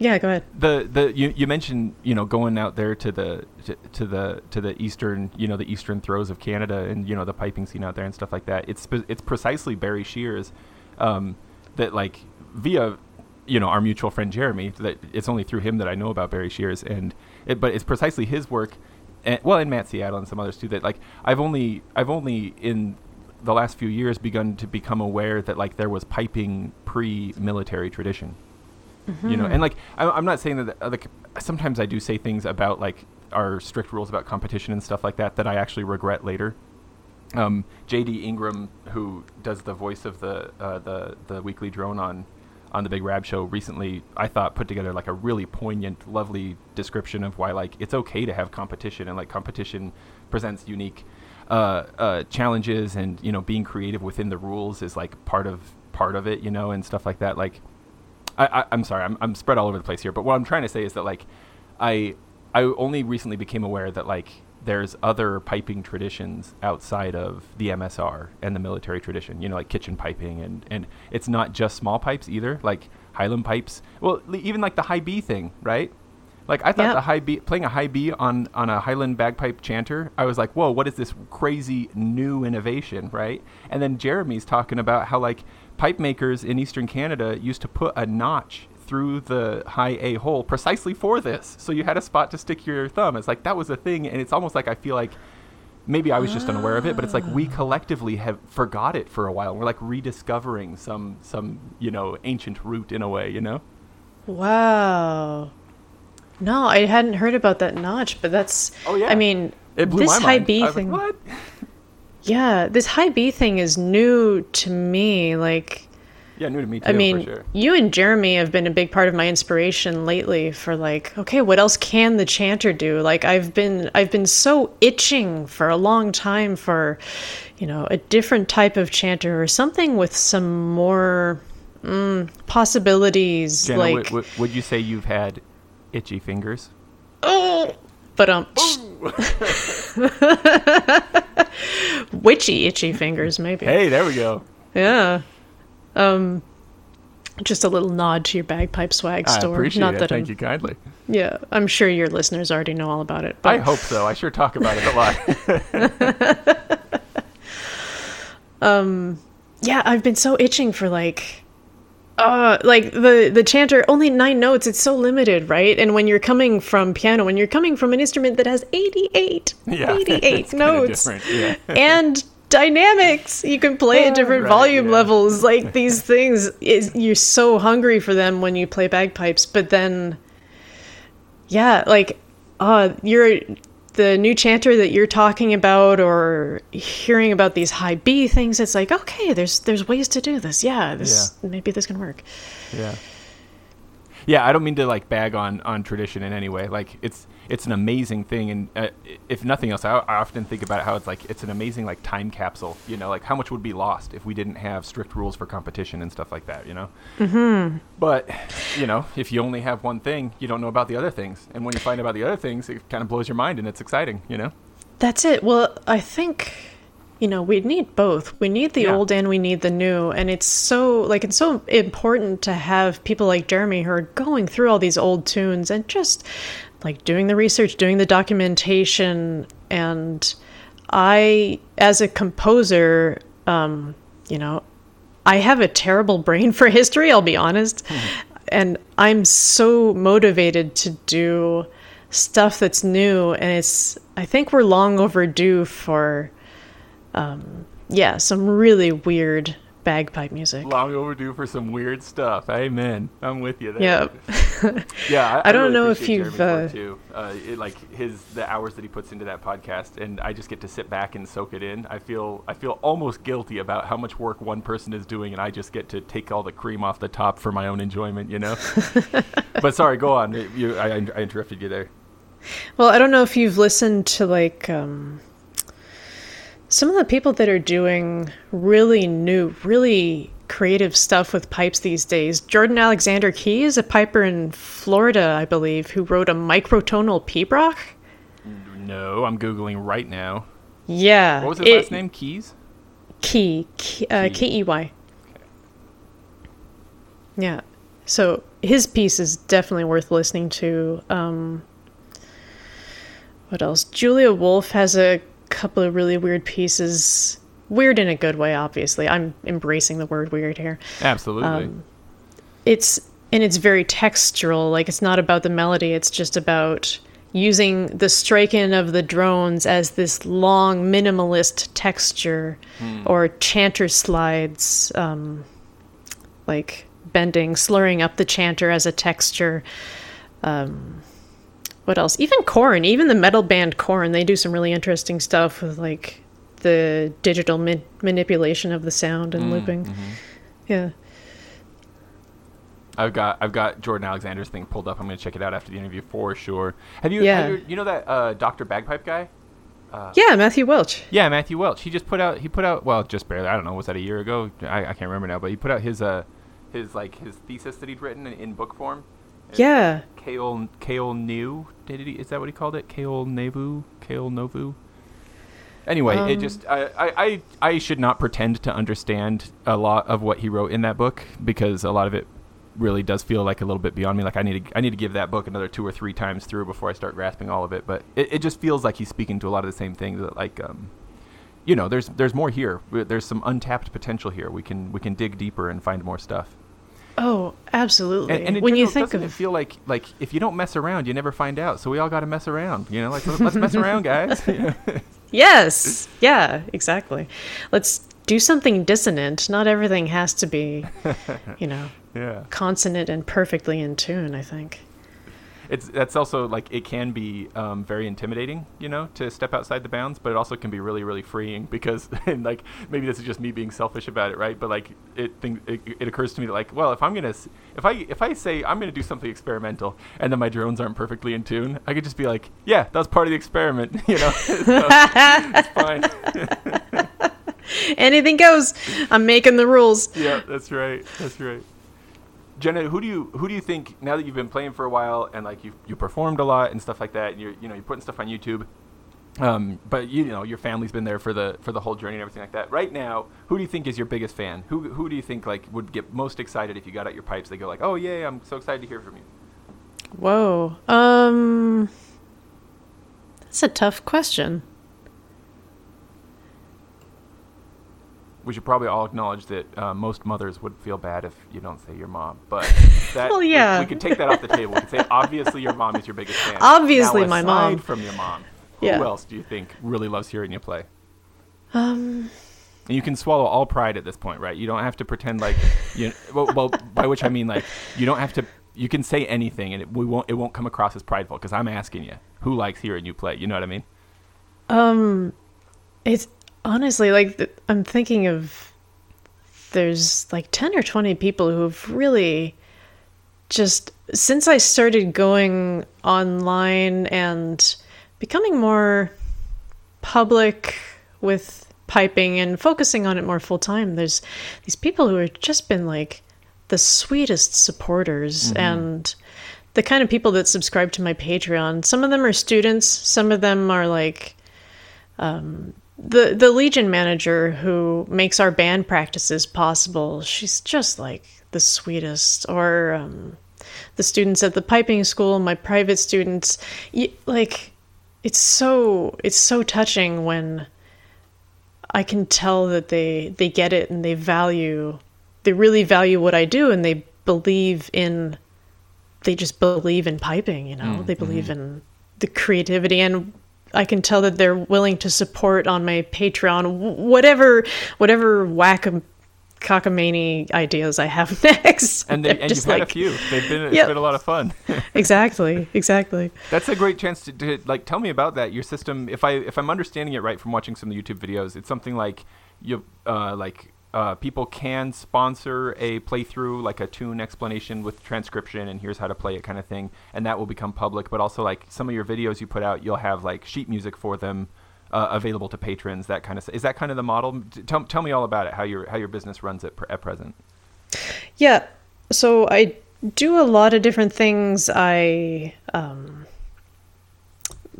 Yeah, go ahead. You mentioned, you know, going out there to the eastern, you know, the eastern throes of Canada and, you know, the piping scene out there and stuff like that. It's precisely Barry Shears that, like, via, you know, our mutual friend Jeremy, that it's only through him that I know about Barry Shears, but it's precisely his work, and Matt Seattle and some others too, that, like, I've only in the last few years begun to become aware that, like, there was piping pre-military tradition. You know, and like, I'm not saying that sometimes I do say things about like our strict rules about competition and stuff like that I actually regret later. J.D. Ingram, who does the voice of the weekly drone on the Big Rab Show recently, I thought put together like a really poignant, lovely description of why like it's okay to have competition, and like competition presents unique challenges, and, you know, being creative within the rules is like part of it, you know, and stuff like that. Like, I'm sorry, I'm spread all over the place here, but what I'm trying to say is that, like, I only recently became aware that, like, there's other piping traditions outside of the MSR and the military tradition, you know, like kitchen piping, and it's not just small pipes either, like Highland pipes. Well, even like the high B thing, right? Like, I thought the high B, playing a high B on a Highland bagpipe chanter, I was like, whoa, what is this crazy new innovation, right? And then Jeremy's talking about how, like, pipe makers in Eastern Canada used to put a notch through the high A hole precisely for this. So you had a spot to stick your thumb. It's like, that was a thing. And it's almost like, I feel like maybe I was just unaware of it, but it's like we collectively have forgot it for a while. We're like rediscovering some, you know, ancient root in a way, you know? Wow. No, I hadn't heard about that notch, but that's... Oh, yeah. I mean, it blew this high B thing... Like, what? Yeah, this high B thing is new to me, like... Yeah, new to me, too, I mean, for sure. You and Jeremy have been a big part of my inspiration lately for, like, okay, what else can the chanter do? Like, I've been so itching for a long time for, you know, a different type of chanter or something with some more possibilities, Jenna, like... Would you say you've had... itchy fingers? Oh, but witchy itchy fingers, maybe. Hey, there we go. Yeah. Just a little nod to your bagpipe swag store. I appreciate Not it. That Thank I'm, you kindly. Yeah, I'm sure your listeners already know all about it. But... I hope so. I sure talk about it a lot. Yeah, I've been so itching for like the chanter, only 9 notes. It's so limited, right? And when you're coming from piano, when you're coming from an instrument that has 88 notes and dynamics, you can play at different volume levels. Like, these things, you're so hungry for them when you play bagpipes. But then, yeah, like, the new chanter that you're talking about or hearing about these high B things, it's like, okay, there's ways to do this. Yeah, maybe this can work. Yeah. Yeah, I don't mean to, like, bag on tradition in any way. Like, it's an amazing thing. And if nothing else, I often think about how it's, like, it's an amazing, like, time capsule. You know, like, how much would be lost if we didn't have strict rules for competition and stuff like that, you know? Mm-hmm. But, you know, if you only have one thing, you don't know about the other things. And when you find out about the other things, it kind of blows your mind and it's exciting, you know? That's it. Well, I think... You know, we need both. We need the old and we need the new. And it's so, like, it's so important to have people like Jeremy who are going through all these old tunes and just, like, doing the research, doing the documentation. And I, as a composer, you know, I have a terrible brain for history, I'll be honest. And I'm so motivated to do stuff that's new. And I think we're long overdue for... some really weird bagpipe music. Long overdue for some weird stuff. Amen. I'm with you there. Yeah. Yeah. I don't really know if you've the hours that he puts into that podcast, and I just get to sit back and soak it in. I feel almost guilty about how much work one person is doing, and I just get to take all the cream off the top for my own enjoyment, you know. But sorry, go on. I interrupted you there. Well, I don't know if you've listened to like some of the people that are doing really new, really creative stuff with pipes these days. Jordan Alexander Key is a piper in Florida, I believe, who wrote a microtonal pibroch. No, I'm Googling right now. Yeah. What was his last name? Keys? Key. K-E-Y. Okay. Yeah. So his piece is definitely worth listening to. What else? Julia Wolf has a couple of really weird pieces. Weird in a good way, obviously. I'm embracing the word weird here. Absolutely. It's very textural. Like, it's not about the melody. It's just about using the striking of the drones as this long minimalist texture or chanter slides, like bending, slurring up the chanter as a texture. What else? Even Korn, even the metal band Korn, they do some really interesting stuff with like the digital manipulation of the sound and looping. Mm-hmm. Yeah. I've got Jordan Alexander's thing pulled up. I'm going to check it out after the interview for sure. You know that Dr. Bagpipe guy? Matthew Welch. Yeah, Matthew Welch. He put out just barely, I don't know, was that a year ago? I can't remember now, but he put out his thesis that he'd written in book form. Yeah. Kale New, is that what he called it? Kale Novu. Anyway, it just I should not pretend to understand a lot of what he wrote in that book, because a lot of it really does feel like a little bit beyond me. Like I need to give that book another 2 or 3 times through before I start grasping all of it. But it just feels like he's speaking to a lot of the same things. That like, you know, there's more here. There's some untapped potential here. We can dig deeper and find more stuff. Oh, absolutely. And when general, you think of it, feel like if you don't mess around, you never find out. So we all got to mess around, you know, like let's mess around, guys. Yes. Yeah, exactly. Let's do something dissonant. Not everything has to be, you know, consonant and perfectly in tune, I think. That's also like, it can be very intimidating, you know, to step outside the bounds, but it also can be really, really freeing because, and like, maybe this is just me being selfish about it, right? But like, it occurs to me that like, well, if I say I'm gonna do something experimental, and then my drones aren't perfectly in tune, I could just be like, yeah, that was part of the experiment, you know. So, it's fine. Anything goes. I'm making the rules. Yeah, that's right. Jenna, who do you think, now that you've been playing for a while and like you performed a lot and stuff like that, and you're putting stuff on YouTube, but you know your family's been there for the whole journey and everything like that. Right now, who do you think is your biggest fan? Who do you think like would get most excited if you got out your pipes? They go like, oh yeah, I'm so excited to hear from you. Whoa, that's a tough question. We should probably all acknowledge that most mothers would feel bad if you don't say your mom. But that, well, yeah. We could take that off the table. We could say, obviously, your mom is your biggest fan. Obviously, my mom. Aside from your mom, who else do you think really loves hearing you play? And you can swallow all pride at this point, right? You don't have to pretend like you. Well, by which I mean like you don't have to. You can say anything, and it won't come across as prideful because I'm asking you, who likes hearing you play? You know what I mean? It's. Honestly, like I'm thinking of, there's like 10 or 20 people who've really just, since I started going online and becoming more public with piping and focusing on it more full time, there's these people who have just been like the sweetest supporters and the kind of people that subscribe to my Patreon. Some of them are students. Some of them are like, The Legion manager who makes our band practices possible, she's just like the sweetest. Or the students at the piping school, my private students, like it's so touching when I can tell that they get it and they really value what I do, and they just believe in piping, you know, they believe in the creativity, and I can tell that they're willing to support on my Patreon, whatever cockamamie ideas I have next. And you've had a few. It's been a lot of fun. Exactly. That's a great chance to like tell me about that. Your system, if I'm understanding it right from watching some of the YouTube videos, it's something like you like people can sponsor a playthrough, like a tune explanation with transcription and here's how to play it kind of thing, and that will become public. But also, like, some of your videos you put out, you'll have like sheet music for them available to patrons, that kind of stuff. Is that kind of the model? Tell me all about it, how your business runs it at present. Yeah, so I do a lot of different things. I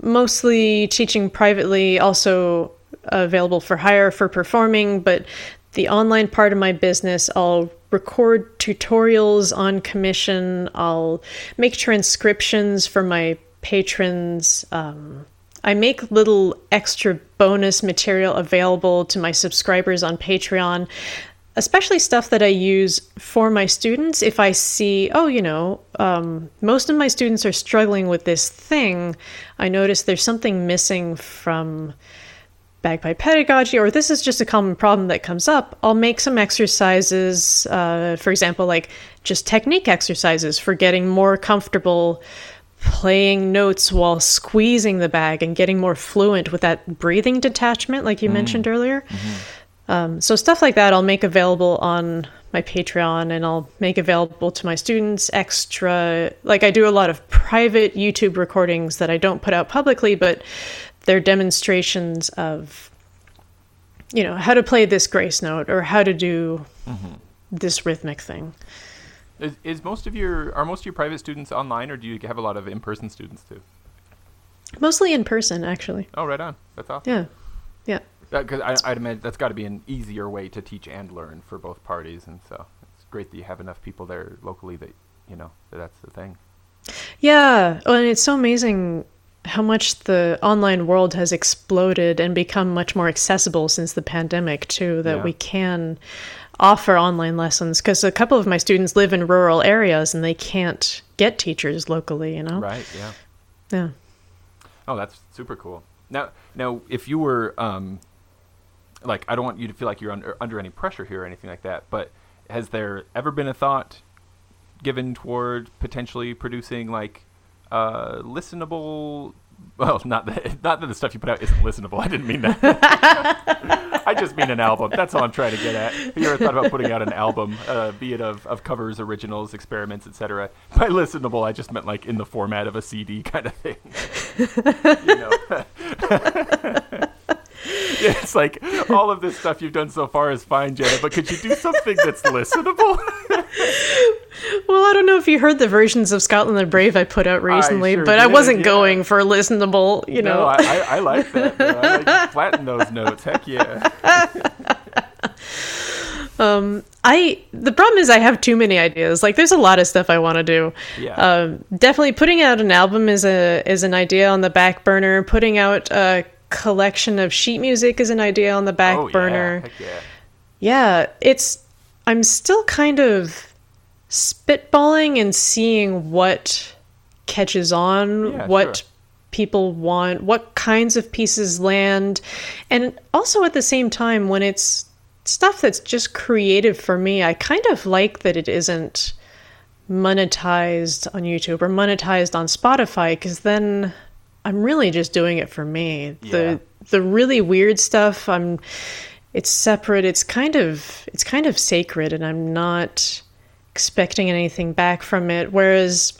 mostly teaching privately, also available for hire for performing, but the online part of my business, I'll record tutorials on commission, I'll make transcriptions for my patrons, I make little extra bonus material available to my subscribers on Patreon, especially stuff that I use for my students. If I see, most of my students are struggling with this thing, I notice there's something missing from bagpipe pedagogy, or this is just a common problem that comes up, I'll make some exercises, for example, like just technique exercises for getting more comfortable playing notes while squeezing the bag and getting more fluent with that breathing detachment, like you mentioned earlier. Mm-hmm. So stuff like that I'll make available on my Patreon, and I'll make available to my students extra. Like, I do a lot of private YouTube recordings that I don't put out publicly, but they're demonstrations of, how to play this grace note or how to do this rhythmic thing. Are most of your private students online, or do you have a lot of in-person students too? Mostly in person, actually. Oh, right on. That's awesome. Yeah. Because I'd imagine that's got to be an easier way to teach and learn for both parties, and so it's great that you have enough people there locally that that's the thing. Yeah. Oh, and it's so amazing how much the online world has exploded and become much more accessible since the pandemic too, that we can offer online lessons, because a couple of my students live in rural areas and they can't get teachers locally, Right, yeah. Oh, that's super cool. Now, if you were, I don't want you to feel like you're under any pressure here or anything like that, but has there ever been a thought given toward potentially producing, listenable... Well, not that the stuff you put out isn't listenable. I didn't mean that. I just mean an album. That's all I'm trying to get at. Have you ever thought about putting out an album, be it of covers, originals, experiments, etc.? By listenable, I just meant like in the format of a CD kind of thing. It's like, all of this stuff you've done so far is fine, Jenna, but could you do something that's listenable? Well, I don't know if you heard the versions of Scotland the Brave I put out recently, but I wasn't going for listenable, No, I like that. I like flatten those notes. Heck yeah. The problem is I have too many ideas. Like, there's a lot of stuff I want to do. Yeah. Definitely putting out an album is an idea on the back burner. Putting out a collection of sheet music is an idea on the back burner. Heck yeah. Yeah, I'm still kind of spitballing and seeing what catches on, people want, what kinds of pieces land. And also at the same time, when it's stuff that's just creative for me, I kind of like that it isn't monetized on YouTube or monetized on Spotify, because then I'm really just doing it for me. Yeah. The really weird stuff, it's separate, it's kind of sacred, and I'm not expecting anything back from it. Whereas,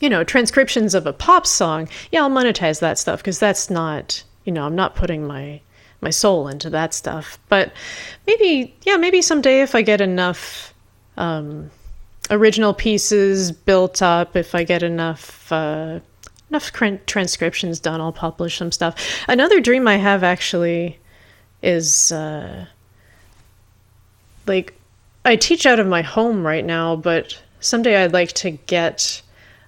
transcriptions of a pop song, I'll monetize that stuff, because that's not, I'm not putting my soul into that stuff. But maybe someday, if I get enough original pieces built up, if I get enough transcriptions done, I'll publish some stuff. Another dream I have actually is I teach out of my home right now, but someday I'd like to get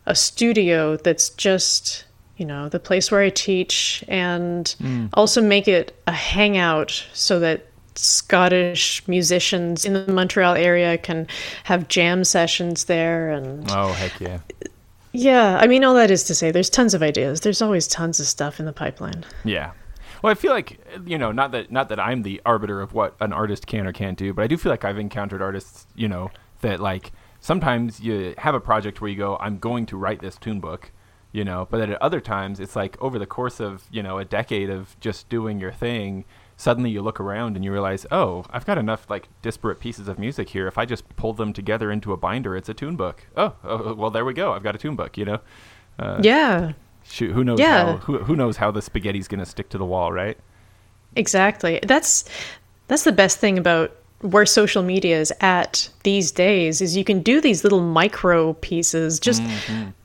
a studio that's just, the place where I teach, and also make it a hangout so that Scottish musicians in the Montreal area can have jam sessions there. And oh, heck yeah. Yeah. I mean, all that is to say, there's tons of ideas. There's always tons of stuff in the pipeline. Yeah. Well, I feel like, not that I'm the arbiter of what an artist can or can't do, but I do feel like I've encountered artists, that sometimes you have a project where you go, I'm going to write this tune book, but then at other times it's like over the course of, a decade of just doing your thing, suddenly you look around and you realize, oh, I've got enough like disparate pieces of music here. If I just pull them together into a binder, it's a tune book. Oh well, there we go. I've got a tune book, you know? Yeah. Shoot, who knows how, who knows how the spaghetti's going to stick to the wall, right? Exactly. That's the best thing about where social media is at these days is you can do these little micro pieces, just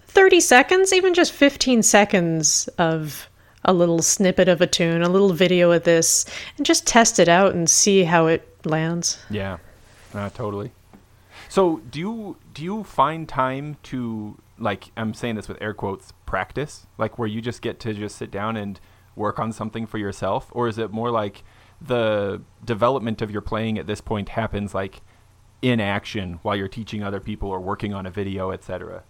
30 seconds, even just 15 seconds of a little snippet of a tune, a little video of this, and just test it out and see how it lands. Yeah, totally. So do you find time to, like, I'm saying this with air quotes, practice, like where you just get to just sit down and work on something for yourself? Or is it more like the development of your playing at this point happens like in action while you're teaching other people or working on a video, etc.?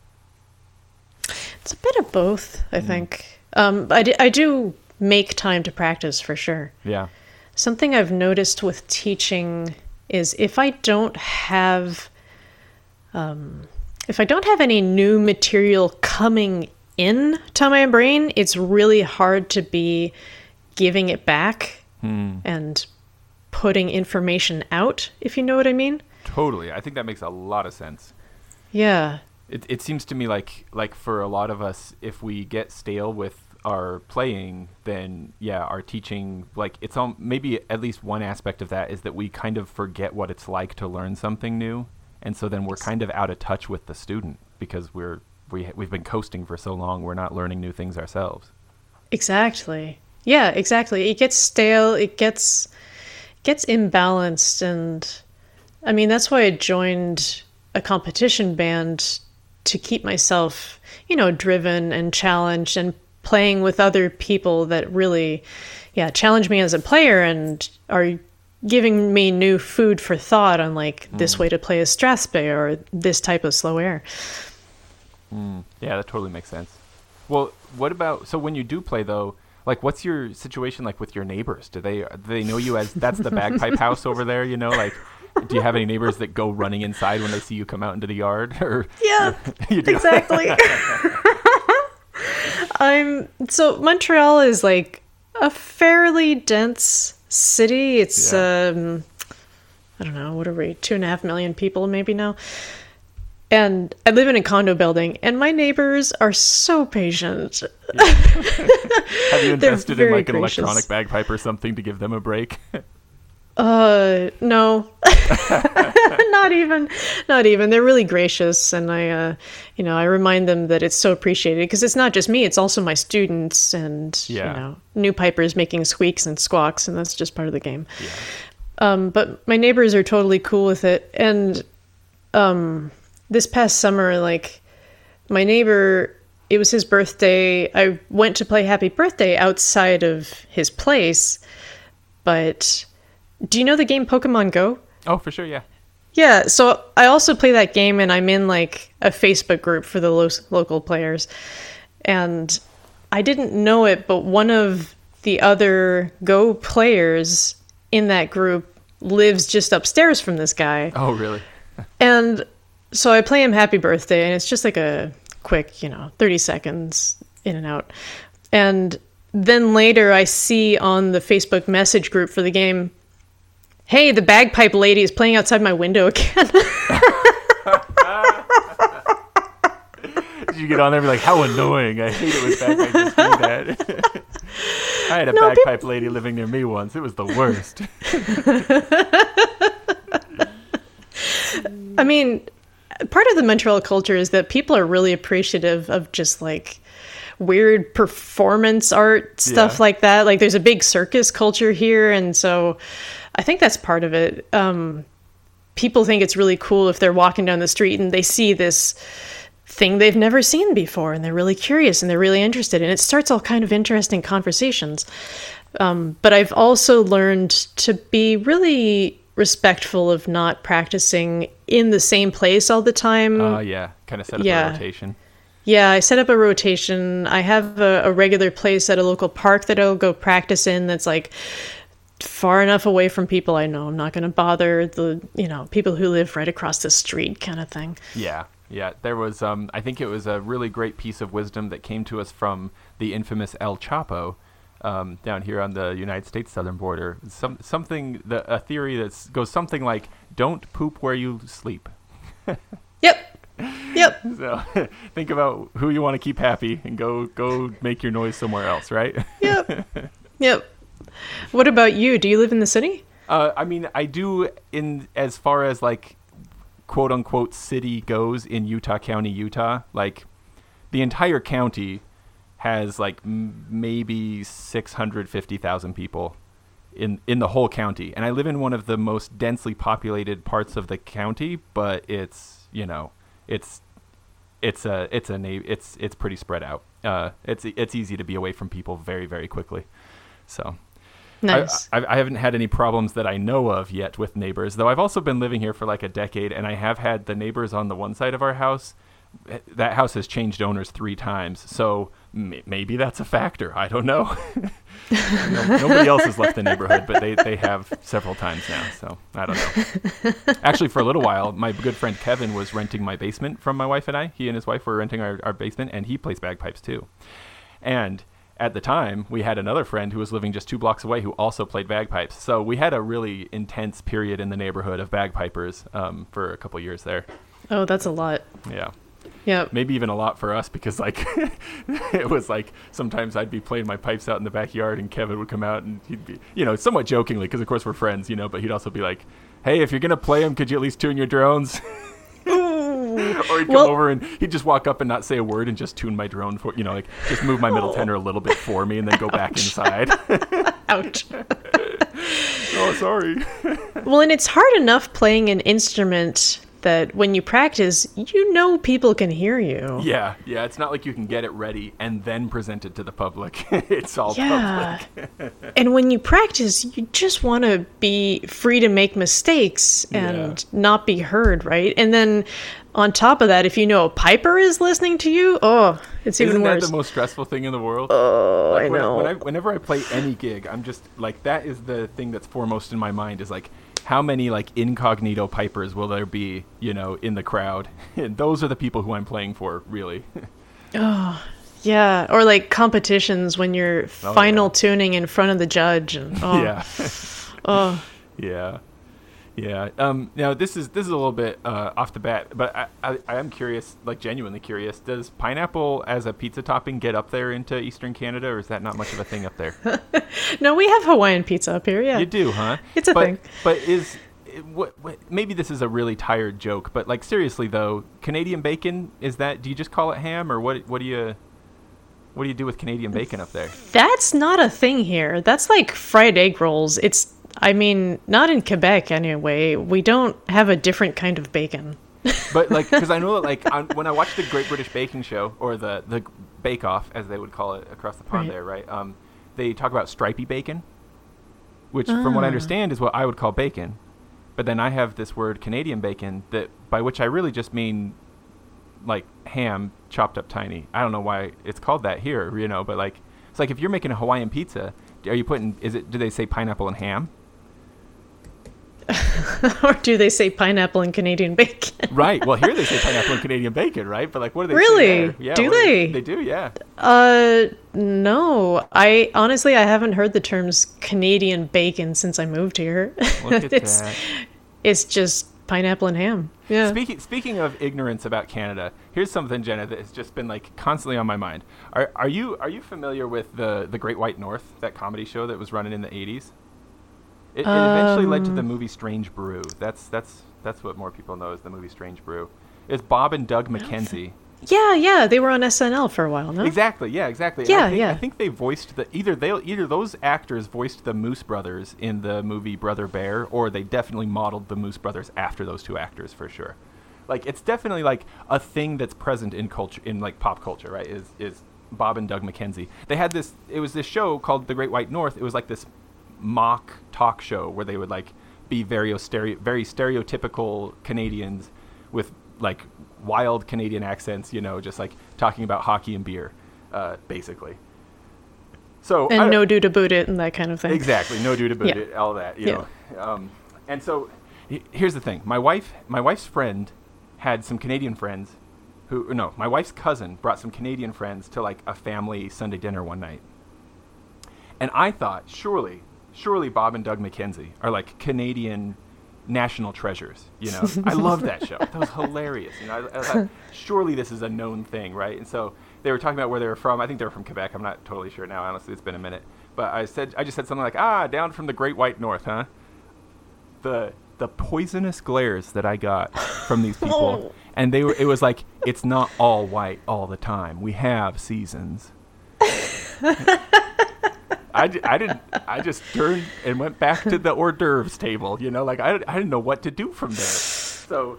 It's a bit of both, I think. I do make time to practice for sure. Yeah. Something I've noticed with teaching is if I don't have any new material coming in to my brain, it's really hard to be giving it back and putting information out, if you know what I mean. Totally. I think that makes a lot of sense. Yeah. It seems to me like for a lot of us, if we get stale with our playing, then yeah, our teaching, like it's all, maybe at least one aspect of that is that we kind of forget what it's like to learn something new. And so then we're kind of out of touch with the student because we've been coasting for so long. We're not learning new things ourselves. Exactly. Yeah, exactly. It gets stale. It gets imbalanced. And I mean, that's why I joined a competition band, to keep myself, you know, driven and challenged and playing with other people that really, challenge me as a player and are giving me new food for thought on like this way to play a Strathspey or this type of slow air. Yeah, that totally makes sense. Well, what about, so when you do play though, like what's your situation like with your neighbors? Do they know you as that's the bagpipe house over there, you know, like do you have any neighbors that go running inside when they see you come out into the yard? Or yeah, exactly. So Montreal is like a fairly dense city. It's, I don't know, what are we, 2.5 million people maybe now? And I live in a condo building, and my neighbors are so patient. Yeah. Have you invested in like an electronic bagpipe or something to give them a break? No, not even. They're really gracious. And I remind them that it's so appreciated because it's not just me, it's also my students and, new pipers making squeaks and squawks. And that's just part of the game. Yeah. But my neighbors are totally cool with it. And, this past summer, like my neighbor, it was his birthday. I went to play Happy Birthday outside of his place, but do you know the game Pokemon Go? Oh, for sure, yeah. Yeah, so I also play that game, and I'm in, like, a Facebook group for the local players. And I didn't know it, but one of the other Go players in that group lives just upstairs from this guy. Oh, really? And so I play him Happy Birthday, and it's just, like, a quick, 30 seconds in and out. And then later I see on the Facebook message group for the game, hey, the bagpipe lady is playing outside my window again. You get on there and be like, how annoying. I hate it when bagpipers do that. I had a bagpipe lady living near me once. It was the worst. I mean, part of the Montreal culture is that people are really appreciative of just like weird performance art stuff like that. Like there's a big circus culture here. And so I think that's part of it. People think it's really cool if they're walking down the street and they see this thing they've never seen before and they're really curious and they're really interested. And it starts all kind of interesting conversations. But I've also learned to be really respectful of not practicing in the same place all the time. Kind of set up a rotation. Yeah, I set up a rotation. I have a regular place at a local park that I'll go practice in that's like far enough away from people I know. I'm not going to bother the, people who live right across the street kind of thing. Yeah. There was, I think it was a really great piece of wisdom that came to us from the infamous El Chapo, down here on the United States southern border. A theory that goes something like, don't poop where you sleep. Yep. So think about who you want to keep happy and go make your noise somewhere else, right? Yep. What about you? Do you live in the city? I mean, I do, in as far as like quote unquote city goes in Utah County, Utah. Like the entire county has like maybe 650,000 people in the whole county. And I live in one of the most densely populated parts of the county, but it's, you know, it's pretty spread out. It's easy to be away from people very, very quickly. So nice. I haven't had any problems that I know of yet with neighbors, though I've also been living here for like a decade, and I have had the neighbors on the one side of our house. That house has changed owners 3 times, so maybe that's a factor. I don't know. Nobody else has left the neighborhood, but they have several times now, so I don't know. Actually, for a little while, my good friend Kevin was renting my basement from my wife and I. He and his wife were renting our basement, and he plays bagpipes too. And at the time, we had another friend who was living just 2 blocks away who also played bagpipes. So we had a really intense period in the neighborhood of bagpipers for a couple years there. Oh, that's a lot. Yeah. Maybe even a lot for us, because like it was like sometimes I'd be playing my pipes out in the backyard and Kevin would come out and he'd be, you know, somewhat jokingly, because of course we're friends, you know, but he'd also be like, hey, if you're going to play them, could you at least tune your drones? Or he'd come over and he'd just walk up and not say a word and just tune my drone for, you know, like just move my middle tenor a little bit for me and then go back inside. Ouch. Oh, sorry. Well, and it's hard enough playing an instrument that when you practice, you know, people can hear you. Yeah. It's not like you can get it ready and then present it to the public. It's all public. And when you practice, you just want to be free to make mistakes and not be heard, right? And then on top of that, if you know a piper is listening to you, oh, it's even worse. Isn't that the most stressful thing in the world? Oh, like, I know. Whenever I play any gig, I'm just like, that is the thing that's foremost in my mind is like, how many like incognito pipers will there be, you know, in the crowd? And those are the people who I'm playing for, really. Oh, yeah. Or like competitions when you're final tuning in front of the judge. And, Yeah. Now this is a little bit off the bat, but I am curious, like genuinely curious. Does pineapple as a pizza topping get up there into Eastern Canada, or is that not much of a thing up there? No, we have Hawaiian pizza up here. Yeah, you do, huh? It's a thing. But is what? Maybe this is a really tired joke, but like seriously though, Canadian bacon is that? Do you just call it ham, or what? What do you do with Canadian bacon up there? That's not a thing here. That's like fried egg rolls. I mean, not in Quebec anyway. We don't have a different kind of bacon. But like, because I know that like when I watched the Great British Baking Show, or the Bake Off as they would call it across the pond there, right? They talk about stripy bacon, which from what I understand is what I would call bacon. But then I have this word Canadian bacon, that by which I really just mean like ham chopped up tiny. I don't know why it's called that here, you know. But like, it's like if you're making a Hawaiian pizza, are you putting? Is it? Do they say pineapple and ham? Or do they say pineapple and Canadian bacon? Right. Well, here they say pineapple and Canadian bacon, right? But like, what do they really? Yeah, do they? They do, yeah. No. I honestly, I haven't heard the terms Canadian bacon since I moved here. Look at that. It's just pineapple and ham. Yeah. Speaking of ignorance about Canada, here's something, Jenna, that has just been like constantly on my mind. Are you familiar with the Great White North, that comedy show that was running in the 80s? It eventually led to the movie Strange Brew. That's what more people know is the movie Strange Brew. It's Bob and Doug McKenzie. Yeah. They were on SNL for a while, no? Exactly. Yeah. I think they voiced either those actors voiced the Moose Brothers in the movie Brother Bear, or they definitely modeled the Moose Brothers after those 2 actors for sure. Like it's definitely like a thing that's present in culture, in like pop culture, right? Is Bob and Doug McKenzie. They had this. It was this show called The Great White North. It was like this mock talk show where they would like be very stereotypical Canadians with like wild Canadian accents, you know, just like talking about hockey and beer, basically. So and no do to boot it and that kind of thing. Exactly, no do to boot it, all that, you know. And so here's the thing: my wife's friend had some Canadian friends my wife's cousin brought some Canadian friends to like a family Sunday dinner one night. And I thought, surely Bob and Doug McKenzie are like Canadian national treasures, you know. I loved that show. That was hilarious. You know, I thought, surely this is a known thing, right? And so they were talking about where they were from. I think they were from Quebec. I'm not totally sure now. Honestly, it's been a minute. But I just said something like, down from the Great White North, huh? The poisonous glares that I got from these people. And it was like, it's not all white all the time. We have seasons. I just turned and went back to the hors d'oeuvres table, you know, like I didn't know what to do from there. So,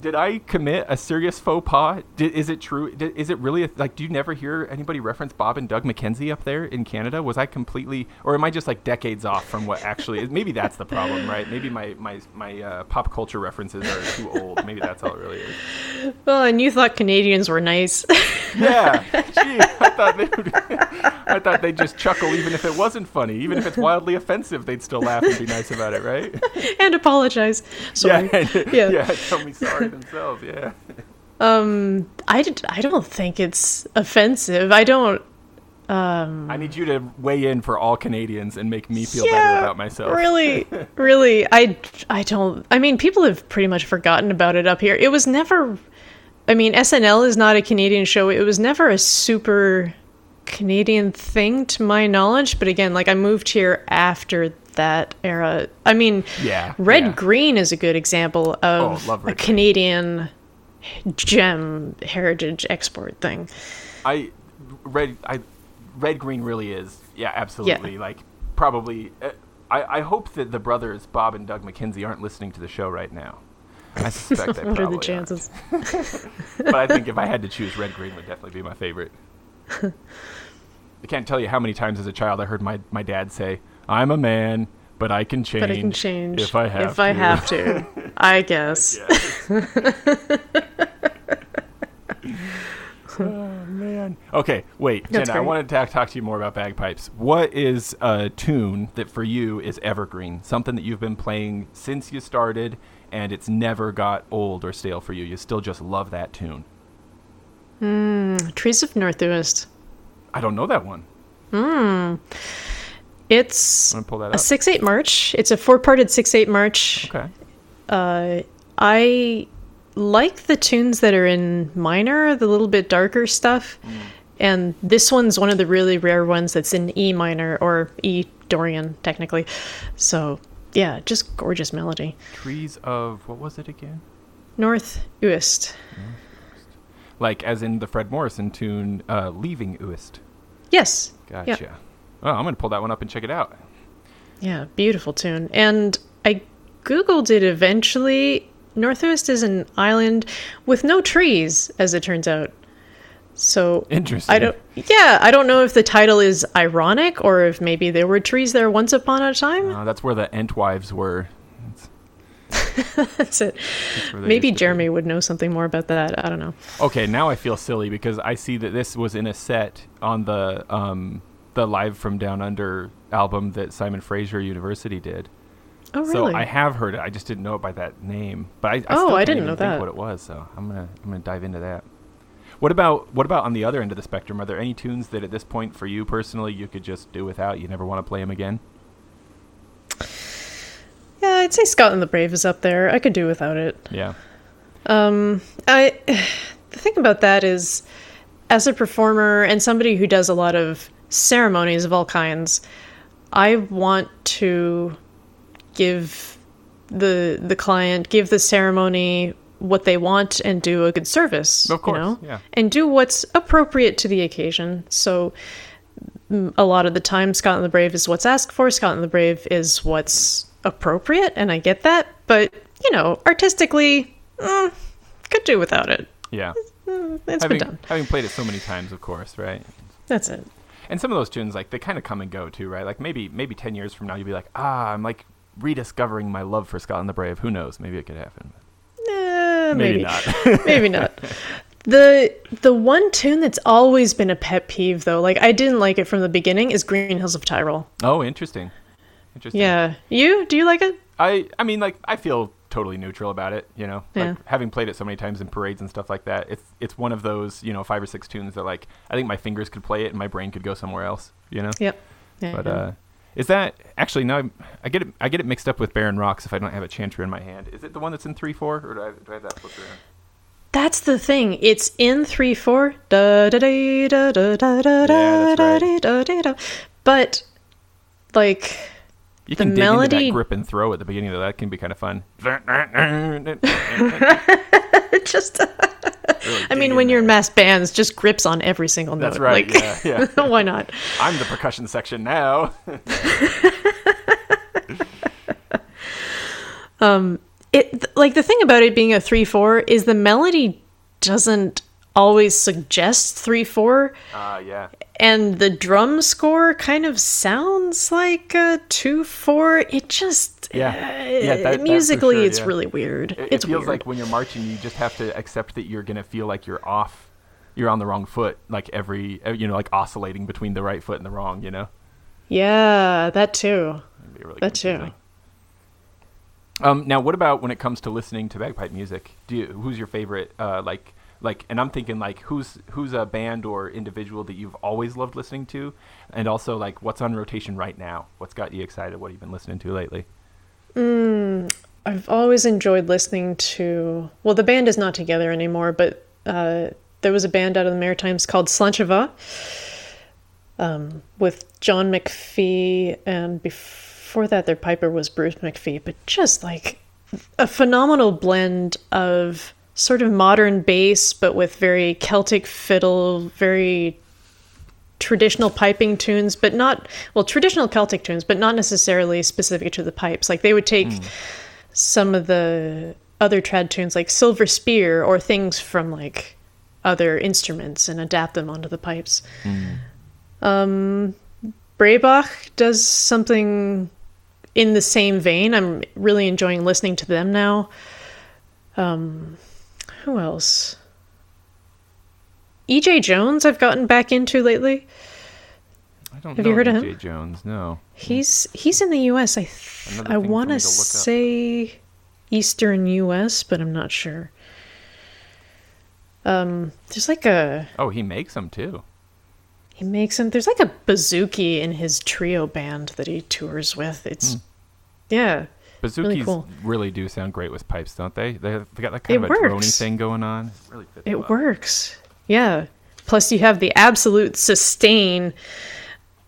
did I commit a serious faux pas? Is it true? Is it really do you never hear anybody reference Bob and Doug McKenzie up there in Canada? Was I completely, or am I just like decades off from what actually is? Maybe that's the problem, right? Maybe my pop culture references are too old. Maybe that's all it really is. Well, and you thought Canadians were nice. Yeah. Gee, I thought they'd just chuckle even if it wasn't funny. Even if it's wildly offensive, they'd still laugh and be nice about it, right? And apologize. Sorry. Yeah, tell me sorry. Themselves, yeah. I don't think it's offensive. I don't. I need you to weigh in for all Canadians and make me feel better about myself. Really. I don't. I mean, people have pretty much forgotten about it up here. It was never. I mean, SNL is not a Canadian show. It was never a super Canadian thing, to my knowledge. But again, I moved here after that era. I mean, Red Green is a good example of a Canadian gem heritage export thing. Red Green really is, yeah, absolutely. Yeah. Probably. I hope that the brothers Bob and Doug McKenzie aren't listening to the show right now. I suspect they probably are. What are the chances? But I think if I had to choose, Red Green would definitely be my favorite. I can't tell you how many times as a child I heard my dad say, "I'm a man, but I can change. If I have to. I guess." Oh, man. Okay, wait. That's Jenna, great. I wanted to talk to you more about bagpipes. What is a tune that for you is evergreen? Something that you've been playing since you started and it's never got old or stale for you. You still just love that tune. Trees of Northwest. I don't know that one. It's a 6/8 march. It's a 4-parted 6/8 march. Okay. I like the tunes that are in minor, the little bit darker stuff. And this one's one of the really rare ones that's in E minor, or E Dorian, technically. So, yeah, just gorgeous melody. Trees of, what was it again? North Uist. Like, as in the Fred Morrison tune, Leaving Uist. Yes. Gotcha. Yeah. Oh, I'm going to pull that one up and check it out. Yeah, beautiful tune. And I Googled it eventually. Northwest is an island with no trees, as it turns out. So interesting. I don't know if the title is ironic or if maybe there were trees there once upon a time. That's where the Entwives were. That's it. Maybe Jeremy would know something more about that. I don't know. Okay, now I feel silly because I see that this was in a set on the Live from Down Under album that Simon Fraser University did. Oh, really? So I have heard it. I just didn't know it by that name. But I still didn't know what it was. So I'm gonna dive into that. What about on the other end of the spectrum? Are there any tunes that at this point for you personally you could just do without? You never want to play them again? Yeah, I'd say Scotland the Brave is up there. I could do without it. Yeah. The thing about that is, as a performer and somebody who does a lot of ceremonies of all kinds, I want to give the client, give the ceremony what they want and do a good service. Of course, you know? Yeah. And do what's appropriate to the occasion. So a lot of the time, Scotland the Brave is what's asked for. Scotland the Brave is what's appropriate, and I get that. But, you know, artistically, could do without it. Yeah. It's been done. Having played it so many times, of course, right? That's it. And some of those tunes, they kind of come and go too, right? Maybe 10 years from now, you'll be like, I'm rediscovering my love for Scotland the Brave. Who knows? Maybe it could happen. Maybe not. Maybe not. The one tune that's always been a pet peeve, though, I didn't like it from the beginning, is Green Hills of Tyrol. Oh, interesting. Yeah. Do you like it? I mean, I feel totally neutral about it, you know? Yeah. Like, having played it so many times in parades and stuff like that, it's one of those, you know, 5 or 6 tunes that, like, I think my fingers could play it and my brain could go somewhere else, you know? Yep. Yeah, but is that actually no? I get it mixed up with Barren Rocks if I don't have a chantry in my hand. Is it the one that's in 3/4, or do I have that flipped around? That's the thing. It's in 3/4. Da da da da da da da da da da da. But like you can dig into that grip and throw at the beginning of that can be kind of fun. Just. Really I mean, when you're in mass bands, just grips on every single note. That's right. Like, yeah. Why not? I'm the percussion section now. The thing about it being a 3/4 is the melody doesn't always suggest 3/4. Yeah. And the drum score kind of sounds like a 2/4. It just musically sure, it's really weird. It feels weird. Like when you're marching, you just have to accept that you're gonna feel like you're off, you're on the wrong foot, like every like oscillating between the right foot and the wrong. You know. Yeah, that too. That'd be really confusing. Too. Now, what about when it comes to listening to bagpipe music? Who's your favorite? And I'm thinking like who's a band or individual that you've always loved listening to, and also like what's on rotation right now? What's got you excited? What have you been listening to lately? I've always enjoyed listening to. Well, the band is not together anymore, but there was a band out of the Maritimes called Slancheva, with John McPhee, and before that, their piper was Bruce McPhee. But just like a phenomenal blend of sort of modern bass, but with very Celtic fiddle, very traditional piping tunes, but not, well, traditional Celtic tunes, but not necessarily specific to the pipes. Like they would take some of the other trad tunes like Silver Spear or things from like other instruments and adapt them onto the pipes. Braybach does something in the same vein. I'm really enjoying listening to them now. Who else? E.J. Jones I've gotten back into lately. Have you heard of him? E.J. Jones, no. He's in the U.S. I want to say Eastern U.S., but I'm not sure. There's like a... Oh, he makes them too. He makes them. There's like a bouzouki in his trio band that he tours with. It's... Yeah. Bazookis really, cool. Really do sound great with pipes, don't they? They got that kind of a drony thing going on. It works. Yeah. Plus you have the absolute sustain,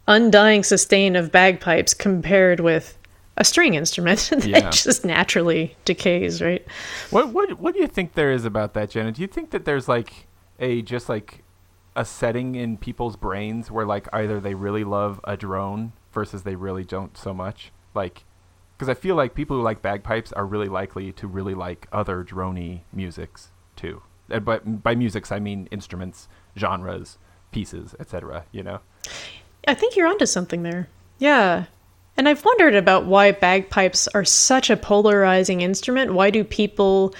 undying sustain of bagpipes compared with a string instrument that just naturally decays, right? What do you think there is about that, Jenna? Do you think that there's like a setting in people's brains where like either they really love a drone versus they really don't so much? Like, because I feel like people who like bagpipes are really likely to really like other drony musics too. But by musics, I mean instruments, genres, pieces, etc. You know? I think you're onto something there. Yeah. And I've wondered about why bagpipes are such a polarizing instrument. Why do people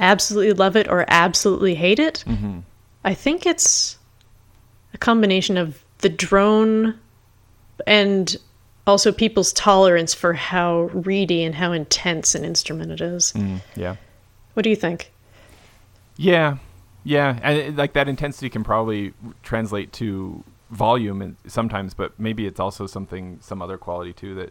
absolutely love it or absolutely hate it? Mm-hmm. I think it's a combination of the drone and... also, people's tolerance for how reedy and how intense an instrument it is. Yeah. What do you think? Yeah. And like that intensity can probably translate to volume and sometimes, but maybe it's also some other quality too that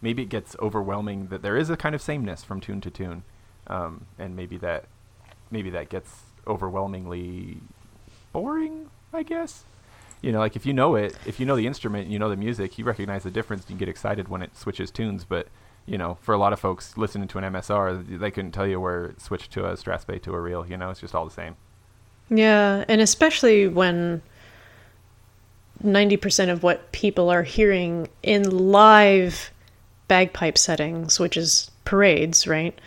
maybe it gets overwhelming that there is a kind of sameness from tune to tune. And maybe that gets overwhelmingly boring, I guess. You know, like if you know the instrument, and you know the music, you recognize the difference and you get excited when it switches tunes. But, you know, for a lot of folks listening to an MSR, they couldn't tell you where it switched to a Strath Bass to a reel, you know, it's just all the same. Yeah. And especially when 90% of what people are hearing in live bagpipe settings, which is parades, right?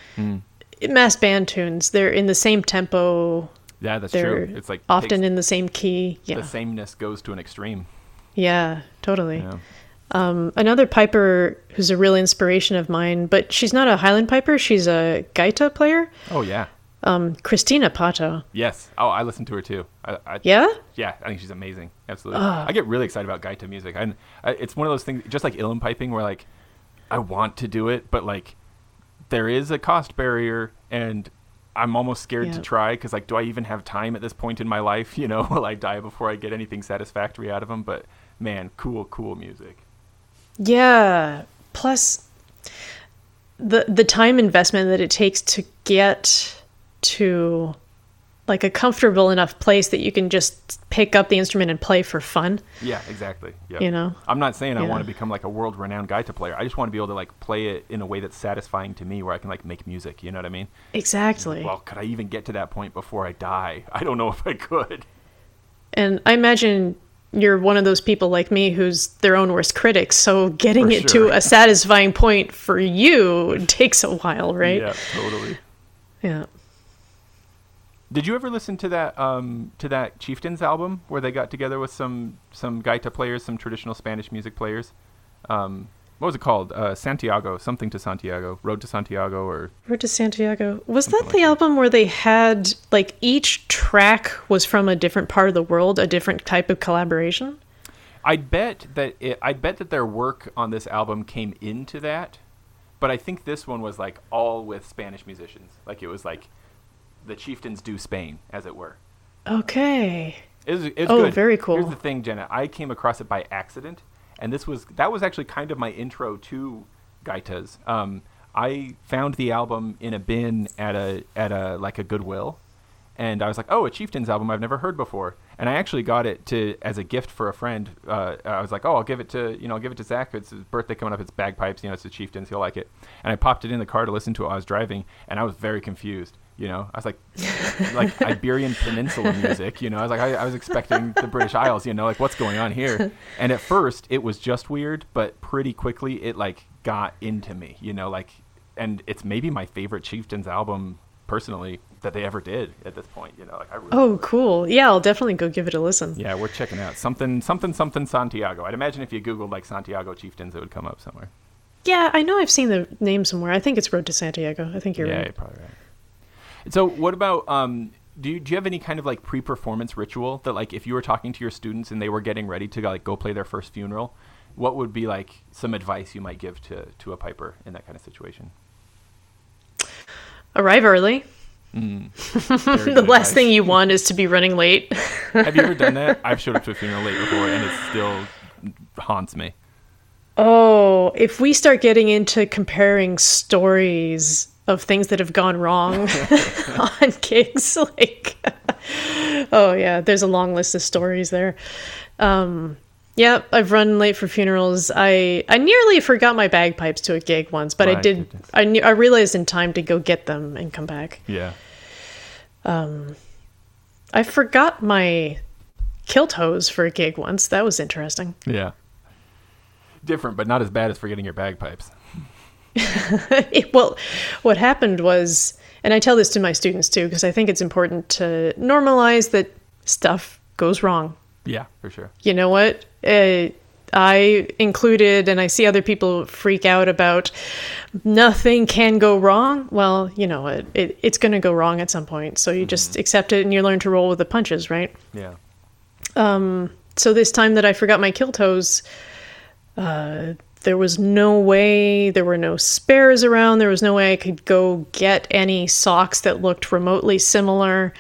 Mass band tunes, they're in the same tempo. Yeah, that's true. It's like often in the same key. Yeah. The sameness goes to an extreme. Yeah, totally. Yeah. Another piper who's a real inspiration of mine, but she's not a Highland piper. She's a Gaita player. Oh, yeah. Christina Pato. Yes. Oh, I listen to her too. Yeah? Yeah, I think she's amazing. Absolutely. I get really excited about Gaita music. And it's one of those things, just like Uilleann piping, where like I want to do it, but like... there is a cost barrier, and I'm almost scared to try, because, like, do I even have time at this point in my life? You know, will I die before I get anything satisfactory out of them? But, man, cool music. Yeah. Plus, the time investment that it takes to get to, like, a comfortable enough place that you can just pick up the instrument and play for fun. Yeah, exactly. Yep. You know? I'm not saying I want to become, like, a world-renowned Gaita player. I just want to be able to, like, play it in a way that's satisfying to me, where I can, like, make music. You know what I mean? Exactly. Well, could I even get to that point before I die? I don't know if I could. And I imagine you're one of those people like me who's their own worst critic, so getting it to a satisfying point for you takes a while, right? Yeah, totally. Yeah. Did you ever listen to that Chieftains album where they got together with some Gaita players, some traditional Spanish music players? What was it called? Santiago, something to Santiago, Road to Santiago, or Road to Santiago. Was that the album where they had, like, each track was from a different part of the world, a different type of collaboration? I'd bet that their work on this album came into that, but I think this one was, like, all with Spanish musicians. Like, it was like the Chieftains do Spain, as it were. Okay. It was good. Oh, very cool. Here's the thing, Jenna. I came across it by accident, and that was actually kind of my intro to Gaitas. I found the album in a bin at a like a Goodwill, and I was like, oh, a Chieftains album I've never heard before. And I actually got it as a gift for a friend. I was like, oh, I'll give it to Zach. It's his birthday coming up. It's bagpipes. You know, it's the Chieftains. He'll like it. And I popped it in the car to listen to it while I was driving, and I was very confused. You know, I was like Iberian Peninsula music, you know, I was like, I was expecting the British Isles, you know, like, what's going on here? And at first it was just weird, but pretty quickly it, like, got into me, you know, like, and it's maybe my favorite Chieftains album personally that they ever did at this point, you know, like, I really Oh, cool. Yeah, I'll definitely go give it a listen. Yeah, we're checking out something Santiago. I'd imagine if you Googled, like, Santiago Chieftains, it would come up somewhere. Yeah, I know I've seen the name somewhere. I think it's Road to Santiago. I think you're right. Yeah, you're probably right. So what about, do you have any kind of, like, pre-performance ritual that, like, if you were talking to your students and they were getting ready to, like, go play their first funeral, what would be, like, some advice you might give to a piper in that kind of situation? Arrive early. The last thing you want is to be running late. Have you ever done that? I've showed up to a funeral late before, and it still haunts me. Oh, if we start getting into comparing stories of things that have gone wrong on gigs, like, oh yeah, there's a long list of stories there. Yeah, I've run late for funerals. I nearly forgot my bagpipes to a gig once, but I realized in time to go get them and come back. Yeah. I forgot my kilt hose for a gig once. That was interesting. Yeah. Different, but not as bad as forgetting your bagpipes. Well, what happened was, and I tell this to my students too, because I think it's important to normalize that stuff goes wrong. Yeah, for sure. You know what? I included, and I see other people freak out about nothing can go wrong. Well, you know, it's going to go wrong at some point. So you just accept it and you learn to roll with the punches, right? Yeah. So this time that I forgot my kilt hose, there was no way, there were no spares around. There was no way I could go get any socks that looked remotely similar.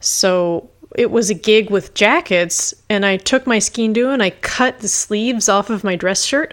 So it was a gig with jackets, and I took my skeen-doo and I cut the sleeves off of my dress shirt.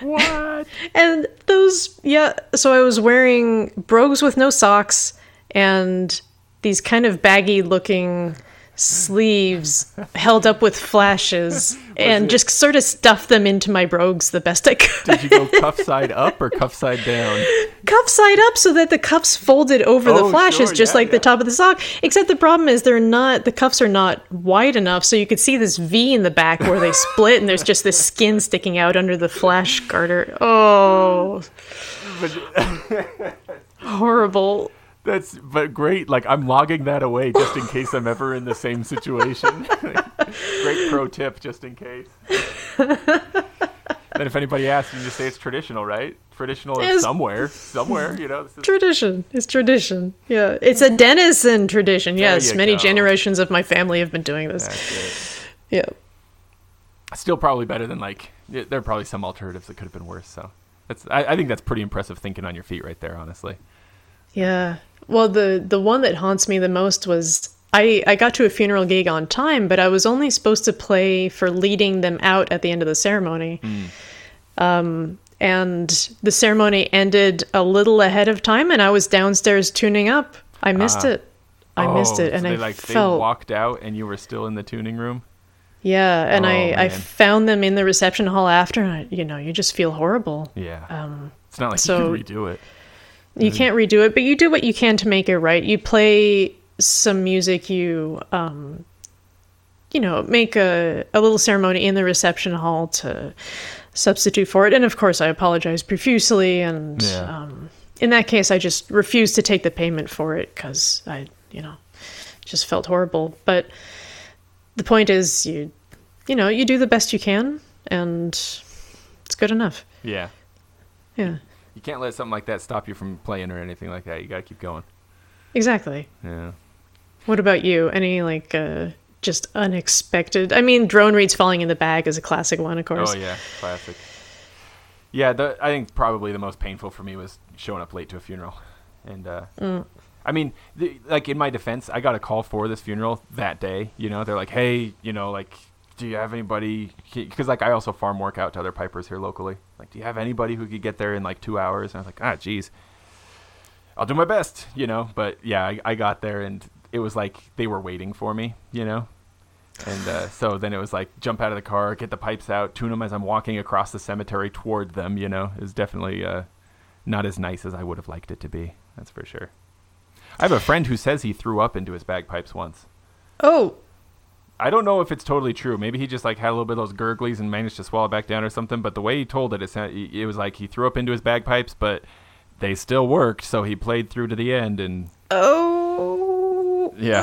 What? And those, yeah. So I was wearing brogues with no socks and these kind of baggy looking sleeves held up with flashes, and just sort of stuffed them into my brogues the best I could. Did you go cuff side up or cuff side down? Cuff side up, so that the cuffs folded over the flashes, sure, just like the top of the sock. Except the problem is the cuffs are not wide enough, so you could see this V in the back where they split, and there's just this skin sticking out under the flash garter. Oh, horrible. But great. Like, I'm logging that away just in case I'm ever in the same situation. Great pro tip, just in case. Then if anybody asks, you just say it's traditional, right? Traditional is somewhere, you know. Tradition. It's tradition. Yeah. It's a Dennison tradition. Yes. Many generations of my family have been doing this. Yeah. Still probably better than, like, there are probably some alternatives that could have been worse, so. That's I think that's pretty impressive thinking on your feet right there, honestly. Yeah. Well, the one that haunts me the most was I got to a funeral gig on time, but I was only supposed to play for leading them out at the end of the ceremony. And the ceremony ended a little ahead of time, and I was downstairs tuning up. I missed it. And so they walked out, and you were still in the tuning room. Yeah, and I found them in the reception hall after, and you just feel horrible. Yeah, it's not like you can redo it. You can't redo it, but you do what you can to make it right. You play some music. You make a little ceremony in the reception hall to substitute for it. And of course, I apologize profusely. And in that case, I just refused to take the payment for it because I, just felt horrible. But the point is, you do the best you can, and it's good enough. Yeah. Yeah. You can't let something like that stop you from playing or anything like that. You got to keep going. Exactly. Yeah. What about you? Any, just unexpected... I mean, drone reads falling in the bag is a classic one, of course. Oh, yeah. Classic. Yeah, I think probably the most painful for me was showing up late to a funeral. And, I mean, in my defense, I got a call for this funeral that day. They're like, hey, do you have anybody? Because, I also farm work out to other pipers here locally. Like, do you have anybody who could get there in, 2 hours? And I was like, geez, I'll do my best, But, yeah, I got there, and it was like they were waiting for me, And so then it was like jump out of the car, get the pipes out, tune them as I'm walking across the cemetery toward them, It was definitely not as nice as I would have liked it to be. That's for sure. I have a friend who says he threw up into his bagpipes once. Oh. I don't know if it's totally true. Maybe he just had a little bit of those gurglies and managed to swallow back down or something. But the way he told it was like he threw up into his bagpipes, but they still worked. So he played through to the end. And yeah.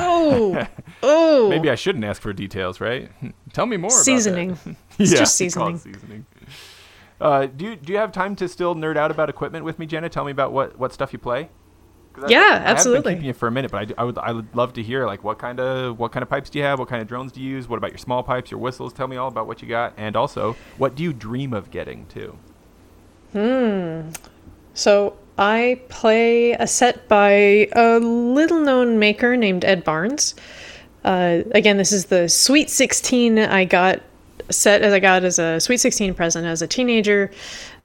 Oh. Maybe I shouldn't ask for details, right? Tell me more. Seasoning. About that. It's just seasoning. It's called seasoning. Do you have time to still nerd out about equipment with me, Jenna? Tell me about what stuff you play. I absolutely. I've been keeping you for a minute, but I would love to hear what kind of pipes do you have? What kind of drones do you use? What about your small pipes, your whistles? Tell me all about what you got, and also what do you dream of getting too? So I play a set by a little-known maker named Ed Barnes. Again, this is the Sweet 16 I got as a Sweet 16 present as a teenager.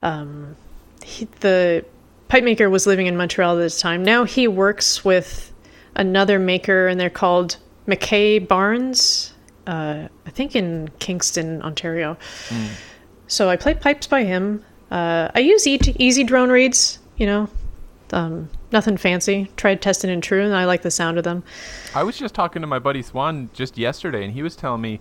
The pipe maker was living in Montreal at the time. Now he works with another maker, and they're called McKay Barnes, I think in Kingston, Ontario. So I play pipes by him. I use easy drone reads, nothing fancy. Tried tested and true, and I like the sound of them. I was just talking to my buddy Swan just yesterday, and he was telling me,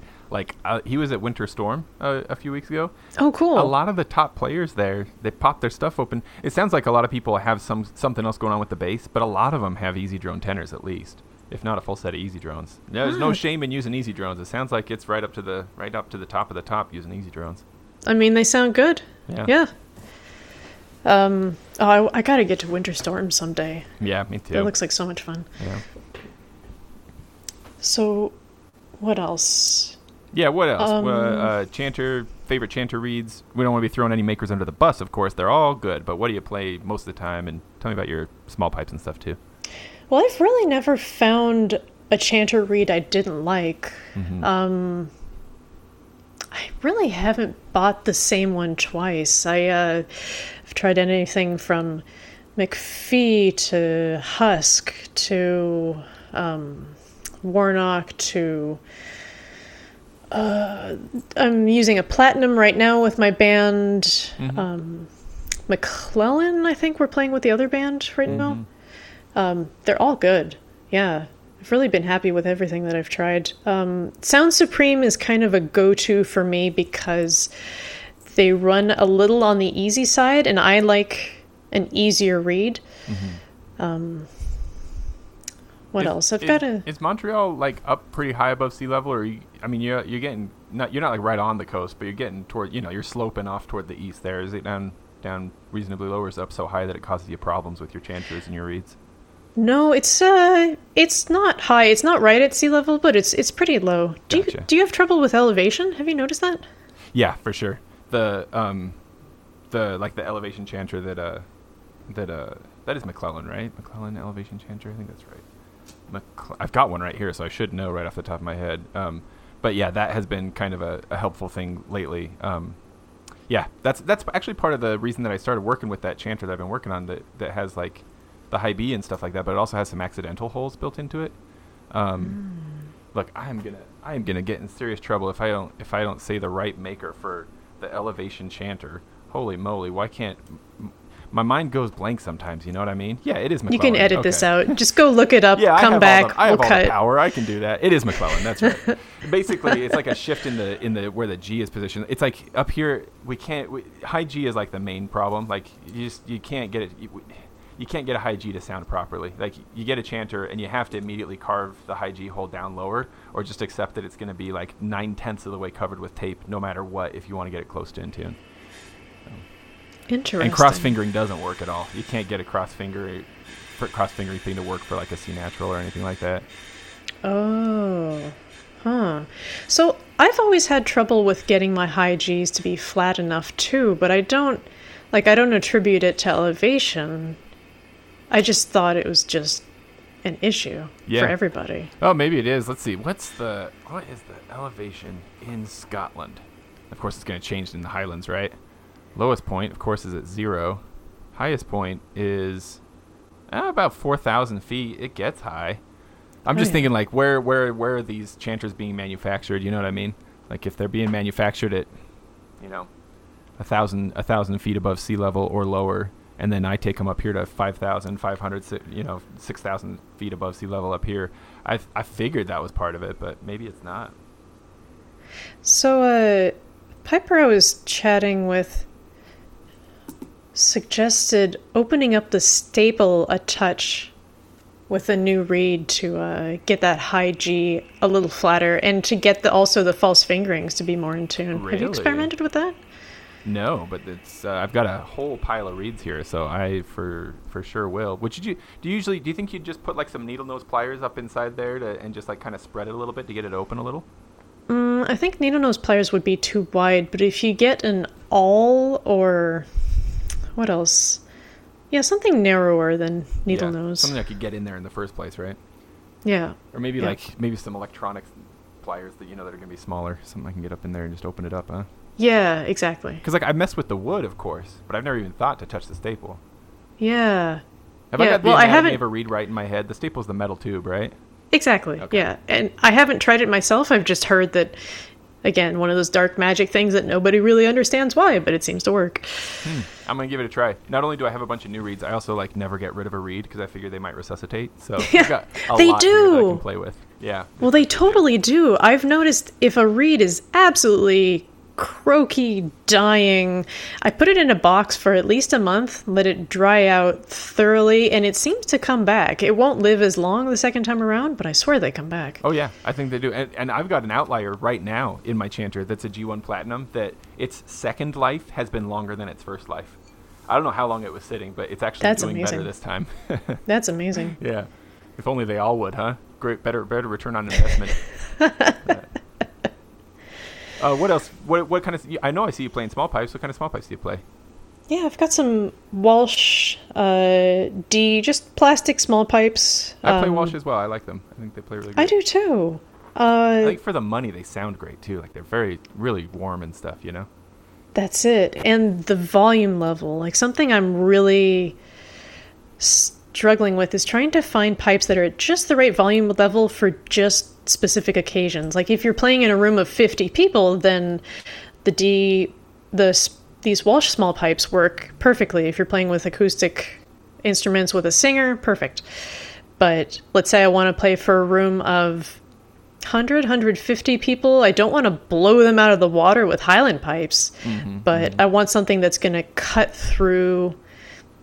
he was at Winter Storm a few weeks ago. Oh, cool. A lot of the top players there, they pop their stuff open. It sounds like a lot of people have something else going on with the bass, but a lot of them have easy drone tenors at least, if not a full set of easy drones. Yeah, there's no shame in using easy drones. It sounds like it's right up to the top of the top using easy drones. I mean, they sound good. Yeah. I got to get to Winter Storm someday. Yeah, me too. It looks like so much fun. Yeah. So, what else? Yeah, what else? Favorite chanter reads. We don't want to be throwing any makers under the bus, of course. They're all good, but what do you play most of the time? And tell me about your small pipes and stuff, too. Well, I've really never found a chanter read I didn't like. I really haven't bought the same one twice. I've tried anything from McPhee to Husk to Warnock to... I'm using a platinum right now with my band, McClellan, I think we're playing with the other band right now. They're all good. Yeah. I've really been happy with everything that I've tried. Sound Supreme is kind of a go-to for me because they run a little on the easy side, and I like an easier read. What else? Is Montreal up pretty high above sea level, or you're getting you're not right on the coast, but you're getting toward you're sloping off toward the east there. Is it down reasonably low, or is it up so high that it causes you problems with your chanters and your reeds? No, it's not high. It's not right at sea level, but it's pretty low. Do you have trouble with elevation? Have you noticed that? Yeah, for sure. The the like the elevation chanter that is McClellan, right? McClellan elevation chanter, I think that's right. I've got one right here, so I should know right off the top of my head. But yeah, that has been kind of a helpful thing lately. Yeah, that's actually part of the reason that I started working with that chanter that I've been working on that has like the high B and stuff like that, but it also has some accidental holes built into it. Look, I am gonna get in serious trouble if I don't say the right maker for the elevation chanter. Holy moly, why can't my mind goes blank sometimes? You know what I mean? Yeah, it is McClellan. You can edit this out. Just go look it up. Yeah, come back. I have all the power. I can do that. It is McClellan. That's right. Basically, it's like a shift in the where the G is positioned. It's like up here high G is like the main problem. Like you can't get it. You can't get a high G to sound properly. Like you get a chanter and you have to immediately carve the high G hole down lower, or just accept that it's going to be like 9/10 of the way covered with tape, no matter what, if you want to get it close to in tune. Interesting. And cross fingering doesn't work at all. You can't get a cross fingering thing to work for like a C natural or anything like that. Oh, huh. So I've always had trouble with getting my high G's to be flat enough too, but I don't attribute it to elevation. I just thought it was just an issue for everybody. Oh, maybe it is. Let's see. What is the elevation in Scotland? Of course, it's going to change in the Highlands, right? Lowest point, of course, is at 0. Highest point is about 4,000 feet. It gets high. I'm just thinking, like, where are these chanters being manufactured? You know what I mean? Like, if they're being manufactured at, you know, 1,000 feet above sea level or lower, and then I take them up here to 5,500, 6,000 feet above sea level up here. I figured that was part of it, but maybe it's not. So, Piper, I was chatting with, suggested opening up the staple a touch with a new reed to get that high G a little flatter and to get also the false fingerings to be more in tune. Really? Have you experimented with that? No, but it's I've got a whole pile of reeds here, so I for sure will. Would you do you think you'd just put like some needle nose pliers up inside there and just like kind of spread it a little bit to get it open a little? I think needle nose pliers would be too wide, but if you get an awl or what else? Yeah, something narrower than needle nose. Something that could get in there in the first place, right? Yeah. Or maybe maybe some electronic pliers that that are going to be smaller, something I can get up in there and just open it up, huh? Yeah, exactly. Because I mess with the wood, of course, but I've never even thought to touch the staple. Yeah. I haven't ever read right in my head. The staple's the metal tube, right? Exactly. Okay. Yeah, and I haven't tried it myself. I've just heard that, again, one of those dark magic things that nobody really understands why, but it seems to work. I'm gonna give it a try. Not only do I have a bunch of new reeds, I also like never get rid of a reed because I figure they might resuscitate. So I've got a lot that I can play with. Yeah. Well, they totally do. I've noticed if a reed is absolutely croaky, dying, I put it in a box for at least a month, let it dry out thoroughly, and it seems to come back. It won't live as long the second time around, but I swear they come back. Oh yeah, I think they do. And I've got an outlier right now in my chanter that's a G1 Platinum that its second life has been longer than its first life. I don't know how long it was sitting, but it's actually doing better this time. That's amazing. Yeah. If only they all would, huh? Great, better return on investment. What else? What kind of? I know I see you playing small pipes. What kind of small pipes do you play? Yeah, I've got some Walsh D, just plastic small pipes. I play Walsh as well. I like them. I think they play really good. I do too. I think for the money, they sound great too. Like they're very, really warm and stuff. You know. That's it, and the volume level. Like something I'm really struggling with is trying to find pipes that are at just the right volume level for just specific occasions. Like if you're playing in a room of 50 people, then these Walsh small pipes work perfectly. If you're playing with acoustic instruments with a singer, perfect. But let's say I want to play for a room of 100, 150 people. I don't want to blow them out of the water with Highland pipes, but I want something that's going to cut through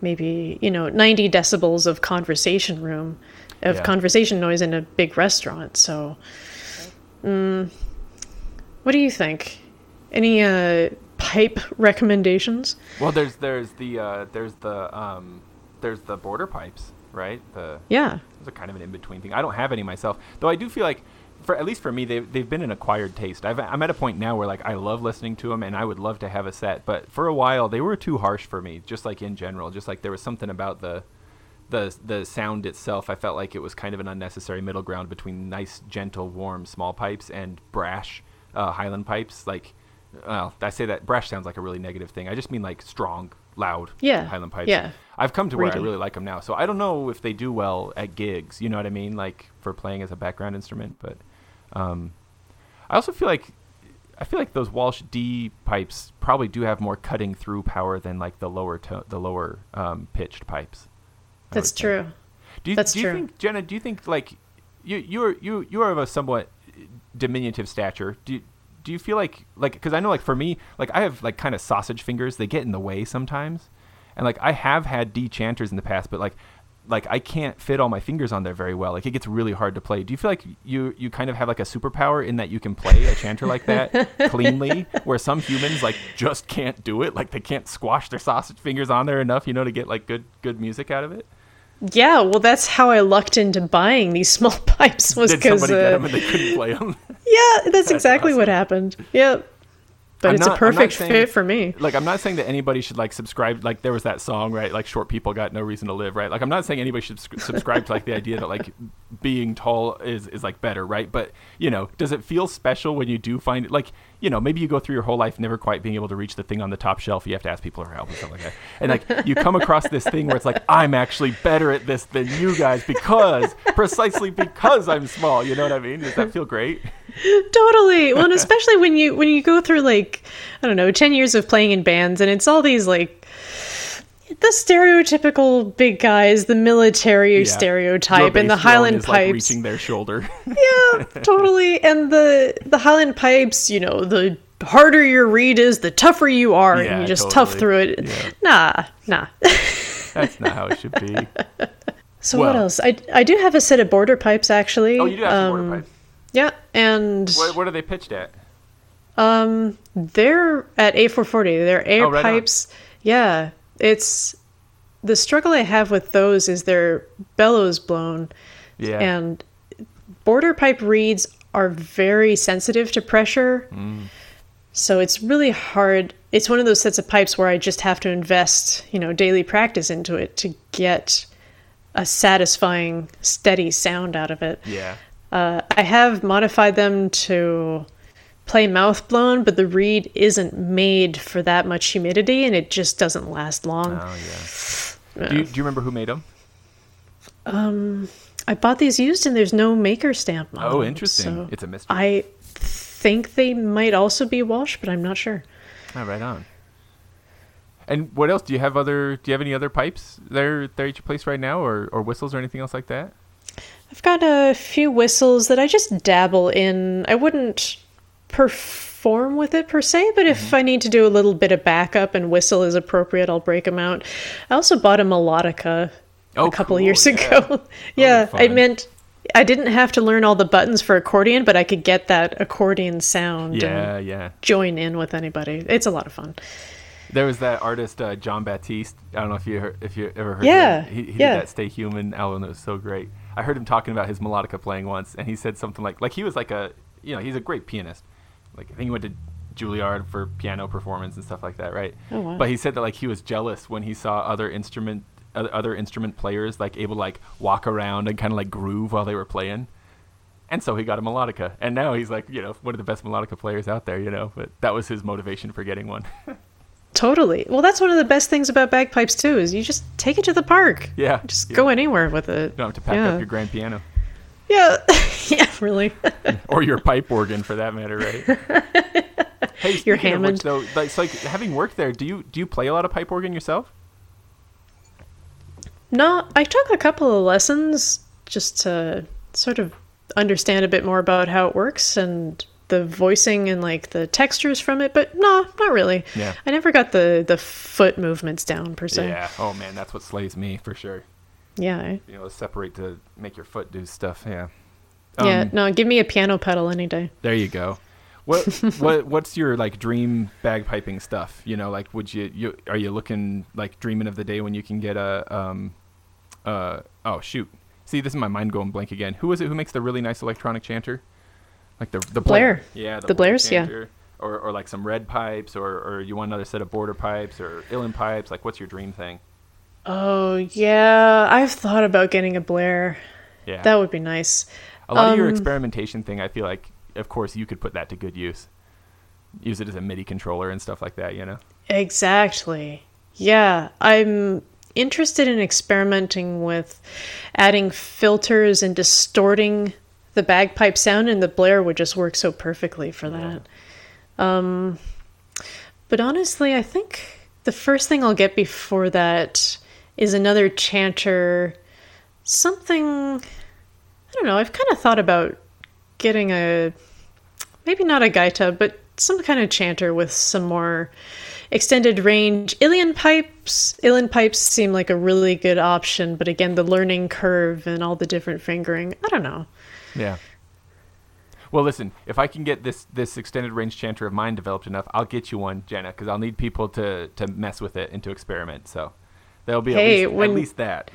maybe, 90 decibels of conversation room. Of conversation noise in a big restaurant. So, what do you think? Any pipe recommendations? Well, there's the border pipes, right? There's a kind of an in between thing. I don't have any myself, though. I do feel like for at least for me, they've been an acquired taste. I'm at a point now where, like, I love listening to them, and I would love to have a set. But for a while, they were too harsh for me. Just like in general, just like there was something about the sound itself. I felt like it was kind of an unnecessary middle ground between nice, gentle, warm, small pipes and brash Highland pipes. Like, well, I say that brash sounds like a really negative thing. I just mean like strong, loud Highland pipes. Yeah. I've come to where I really like them now. So I don't know if they do well at gigs. You know what I mean? Like for playing as a background instrument. But I also feel like those Walsh D pipes probably do have more cutting through power than like the lower pitched pipes. That's true. Do you think, Jenna? Do you think like you are of a somewhat diminutive stature? Do you feel like because I know like for me like I have like kind of sausage fingers. They get in the way sometimes, and like I have had D chanters in the past, but like I can't fit all my fingers on there very well. Like it gets really hard to play. Do you feel like you kind of have like a superpower in that you can play a chanter like that cleanly, where some humans like just can't do it? Like they can't squash their sausage fingers on there enough, you know, to get like good music out of it. Yeah, well, that's how I lucked into buying these small pipes. Was because somebody get them and they couldn't play them? Yeah, that's exactly awesome. What happened. Yeah, but I'm a perfect fit for me. Like, I'm not saying that anybody should like subscribe. Like, there was that song, right? Like, short people got no reason to live, right? Like, I'm not saying anybody should subscribe to like the idea that like being tall is like better, right? But you know, does it feel special when you do find it? Like, you know, maybe you go through your whole life never quite being able to reach the thing on the top shelf. You have to ask people for help and stuff like that. And like you come across this thing where it's like, I'm actually better at this than you guys precisely because I'm small. You know what I mean? Does that feel great? Totally. Well, and especially when you go through like, I don't know, 10 years of playing in bands, and it's all these like the stereotypical big guys, the military stereotype, and the Highland is, pipes like, reaching their shoulder. Yeah, totally. And the Highland pipes, you know, the harder your reed is, the tougher you are, and you just tough through it. Yeah. Nah. That's not how it should be. So well, what else? I do have a set of border pipes actually. Oh, you do have some border pipes. Yeah, and what are they pitched at? They're at A440. They're air pipes. On. Yeah. It's the struggle I have with those is their bellows blown. Yeah. And border pipe reeds are very sensitive to pressure. Mm. So it's really hard. It's one of those sets of pipes where I just have to invest, you know, daily practice into it to get a satisfying, steady sound out of it. Yeah. I have modified them to play mouth blown, but the reed isn't made for that much humidity, and it just doesn't last long. Oh yeah. Do you remember who made them? I bought these used, and there's no maker stamp on them. Oh, interesting. So it's a mystery. I think they might also be Walsh, but I'm not sure. Oh, right on. And what else? Do you have any other pipes there at your place right now, or whistles or anything else like that? I've got a few whistles that I just dabble in. I wouldn't perform with it per se, but if I need to do a little bit of backup and whistle is appropriate, I'll break them out. I also bought a melodica a couple years ago. Yeah, I meant I didn't have to learn all the buttons for accordion, but I could get that accordion sound and join in with anybody. It's a lot of fun. There was that artist John Baptiste. I don't know if you ever heard of him. He did that Stay Human album that was so great. I heard him talking about his melodica playing once, and he said something like he was like a, you know, he's a great pianist. Like, I think he went to Juilliard for piano performance and stuff like that, right? Oh, wow. But he said that, like, he was jealous when he saw other instrument players, like, able to, like, walk around and kind of, like, groove while they were playing. And so he got a melodica. And now he's, like, you know, one of the best melodica players out there, you know. But that was his motivation for getting one. Totally. Well, that's one of the best things about bagpipes, too, is you just take it to the park. Yeah. Just go anywhere with it. You don't have to pack up your grand piano. Yeah. Yeah, really. Or your pipe organ, for that matter, right? Hey, your Hammond. Which, though, like, having worked there, do you play a lot of pipe organ yourself? No, I took a couple of lessons just to sort of understand a bit more about how it works and the voicing and like the textures from it, but no, not really. Yeah. I never got the foot movements down per se. Yeah. Oh man, that's what slays me for sure. Yeah. You know, separate to make your foot do stuff. Yeah. Yeah. No, give me a piano pedal any day. There you go. What's your like dream bagpiping stuff? You know, like are you looking like dreaming of the day when you can get a oh shoot. See, this is my mind going blank again. Who is it who makes the really nice electronic chanter? Like the Blair. Yeah, the Blairs, changer. Yeah. Or like some red pipes, or you want another set of border pipes or Illan pipes? Like, what's your dream thing? Oh, yeah. I've thought about getting a Blair. Yeah. That would be nice. A lot of your experimentation thing, I feel like, of course, you could put that to good use. Use it as a MIDI controller and stuff like that, you know? Exactly. Yeah. I'm interested in experimenting with adding filters and distorting the bagpipe sound, and the Blair would just work so perfectly for that. Yeah. But honestly, I think the first thing I'll get before that is another chanter, something, I don't know, I've kind of thought about getting a, maybe not a Gaita, but some kind of chanter with some more extended range. Illan pipes seem like a really good option, but again, the learning curve and all the different fingering, I don't know. Yeah. Well, listen, if I can get this extended range chanter of mine developed enough, I'll get you one, Jenna, because I'll need people to mess with it and to experiment. So that'll be at least that.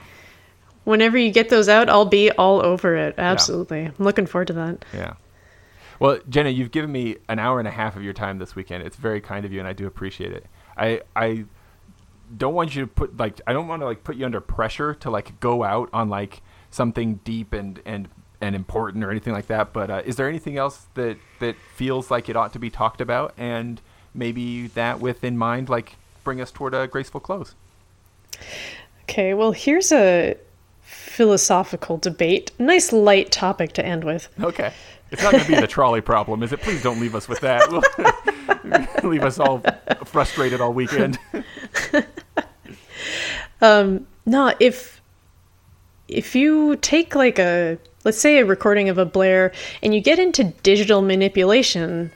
Whenever you get those out, I'll be all over it. Absolutely. Yeah. I'm looking forward to that. Yeah. Well, Jenna, you've given me an hour and a half of your time this weekend. It's very kind of you, and I do appreciate it. I don't want you to put you under pressure to like go out on like something deep and important or anything like that, but is there anything else that feels like it ought to be talked about, and maybe that with in mind like bring us toward a graceful close? Okay, well, here's a philosophical debate, nice light topic to end with. Okay, it's not gonna be the trolley problem, is it? Please don't leave us with that. Leave us all frustrated all weekend. No, if you take like a, let's say, a recording of a Blair, and you get into digital manipulation,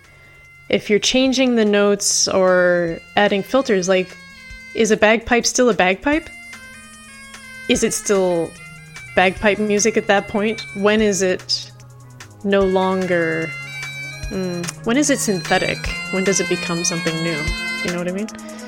if you're changing the notes or adding filters, like, is a bagpipe still a bagpipe? Is it still bagpipe music at that point? When is it no longer... when is it synthetic? When does it become something new? You know what I mean?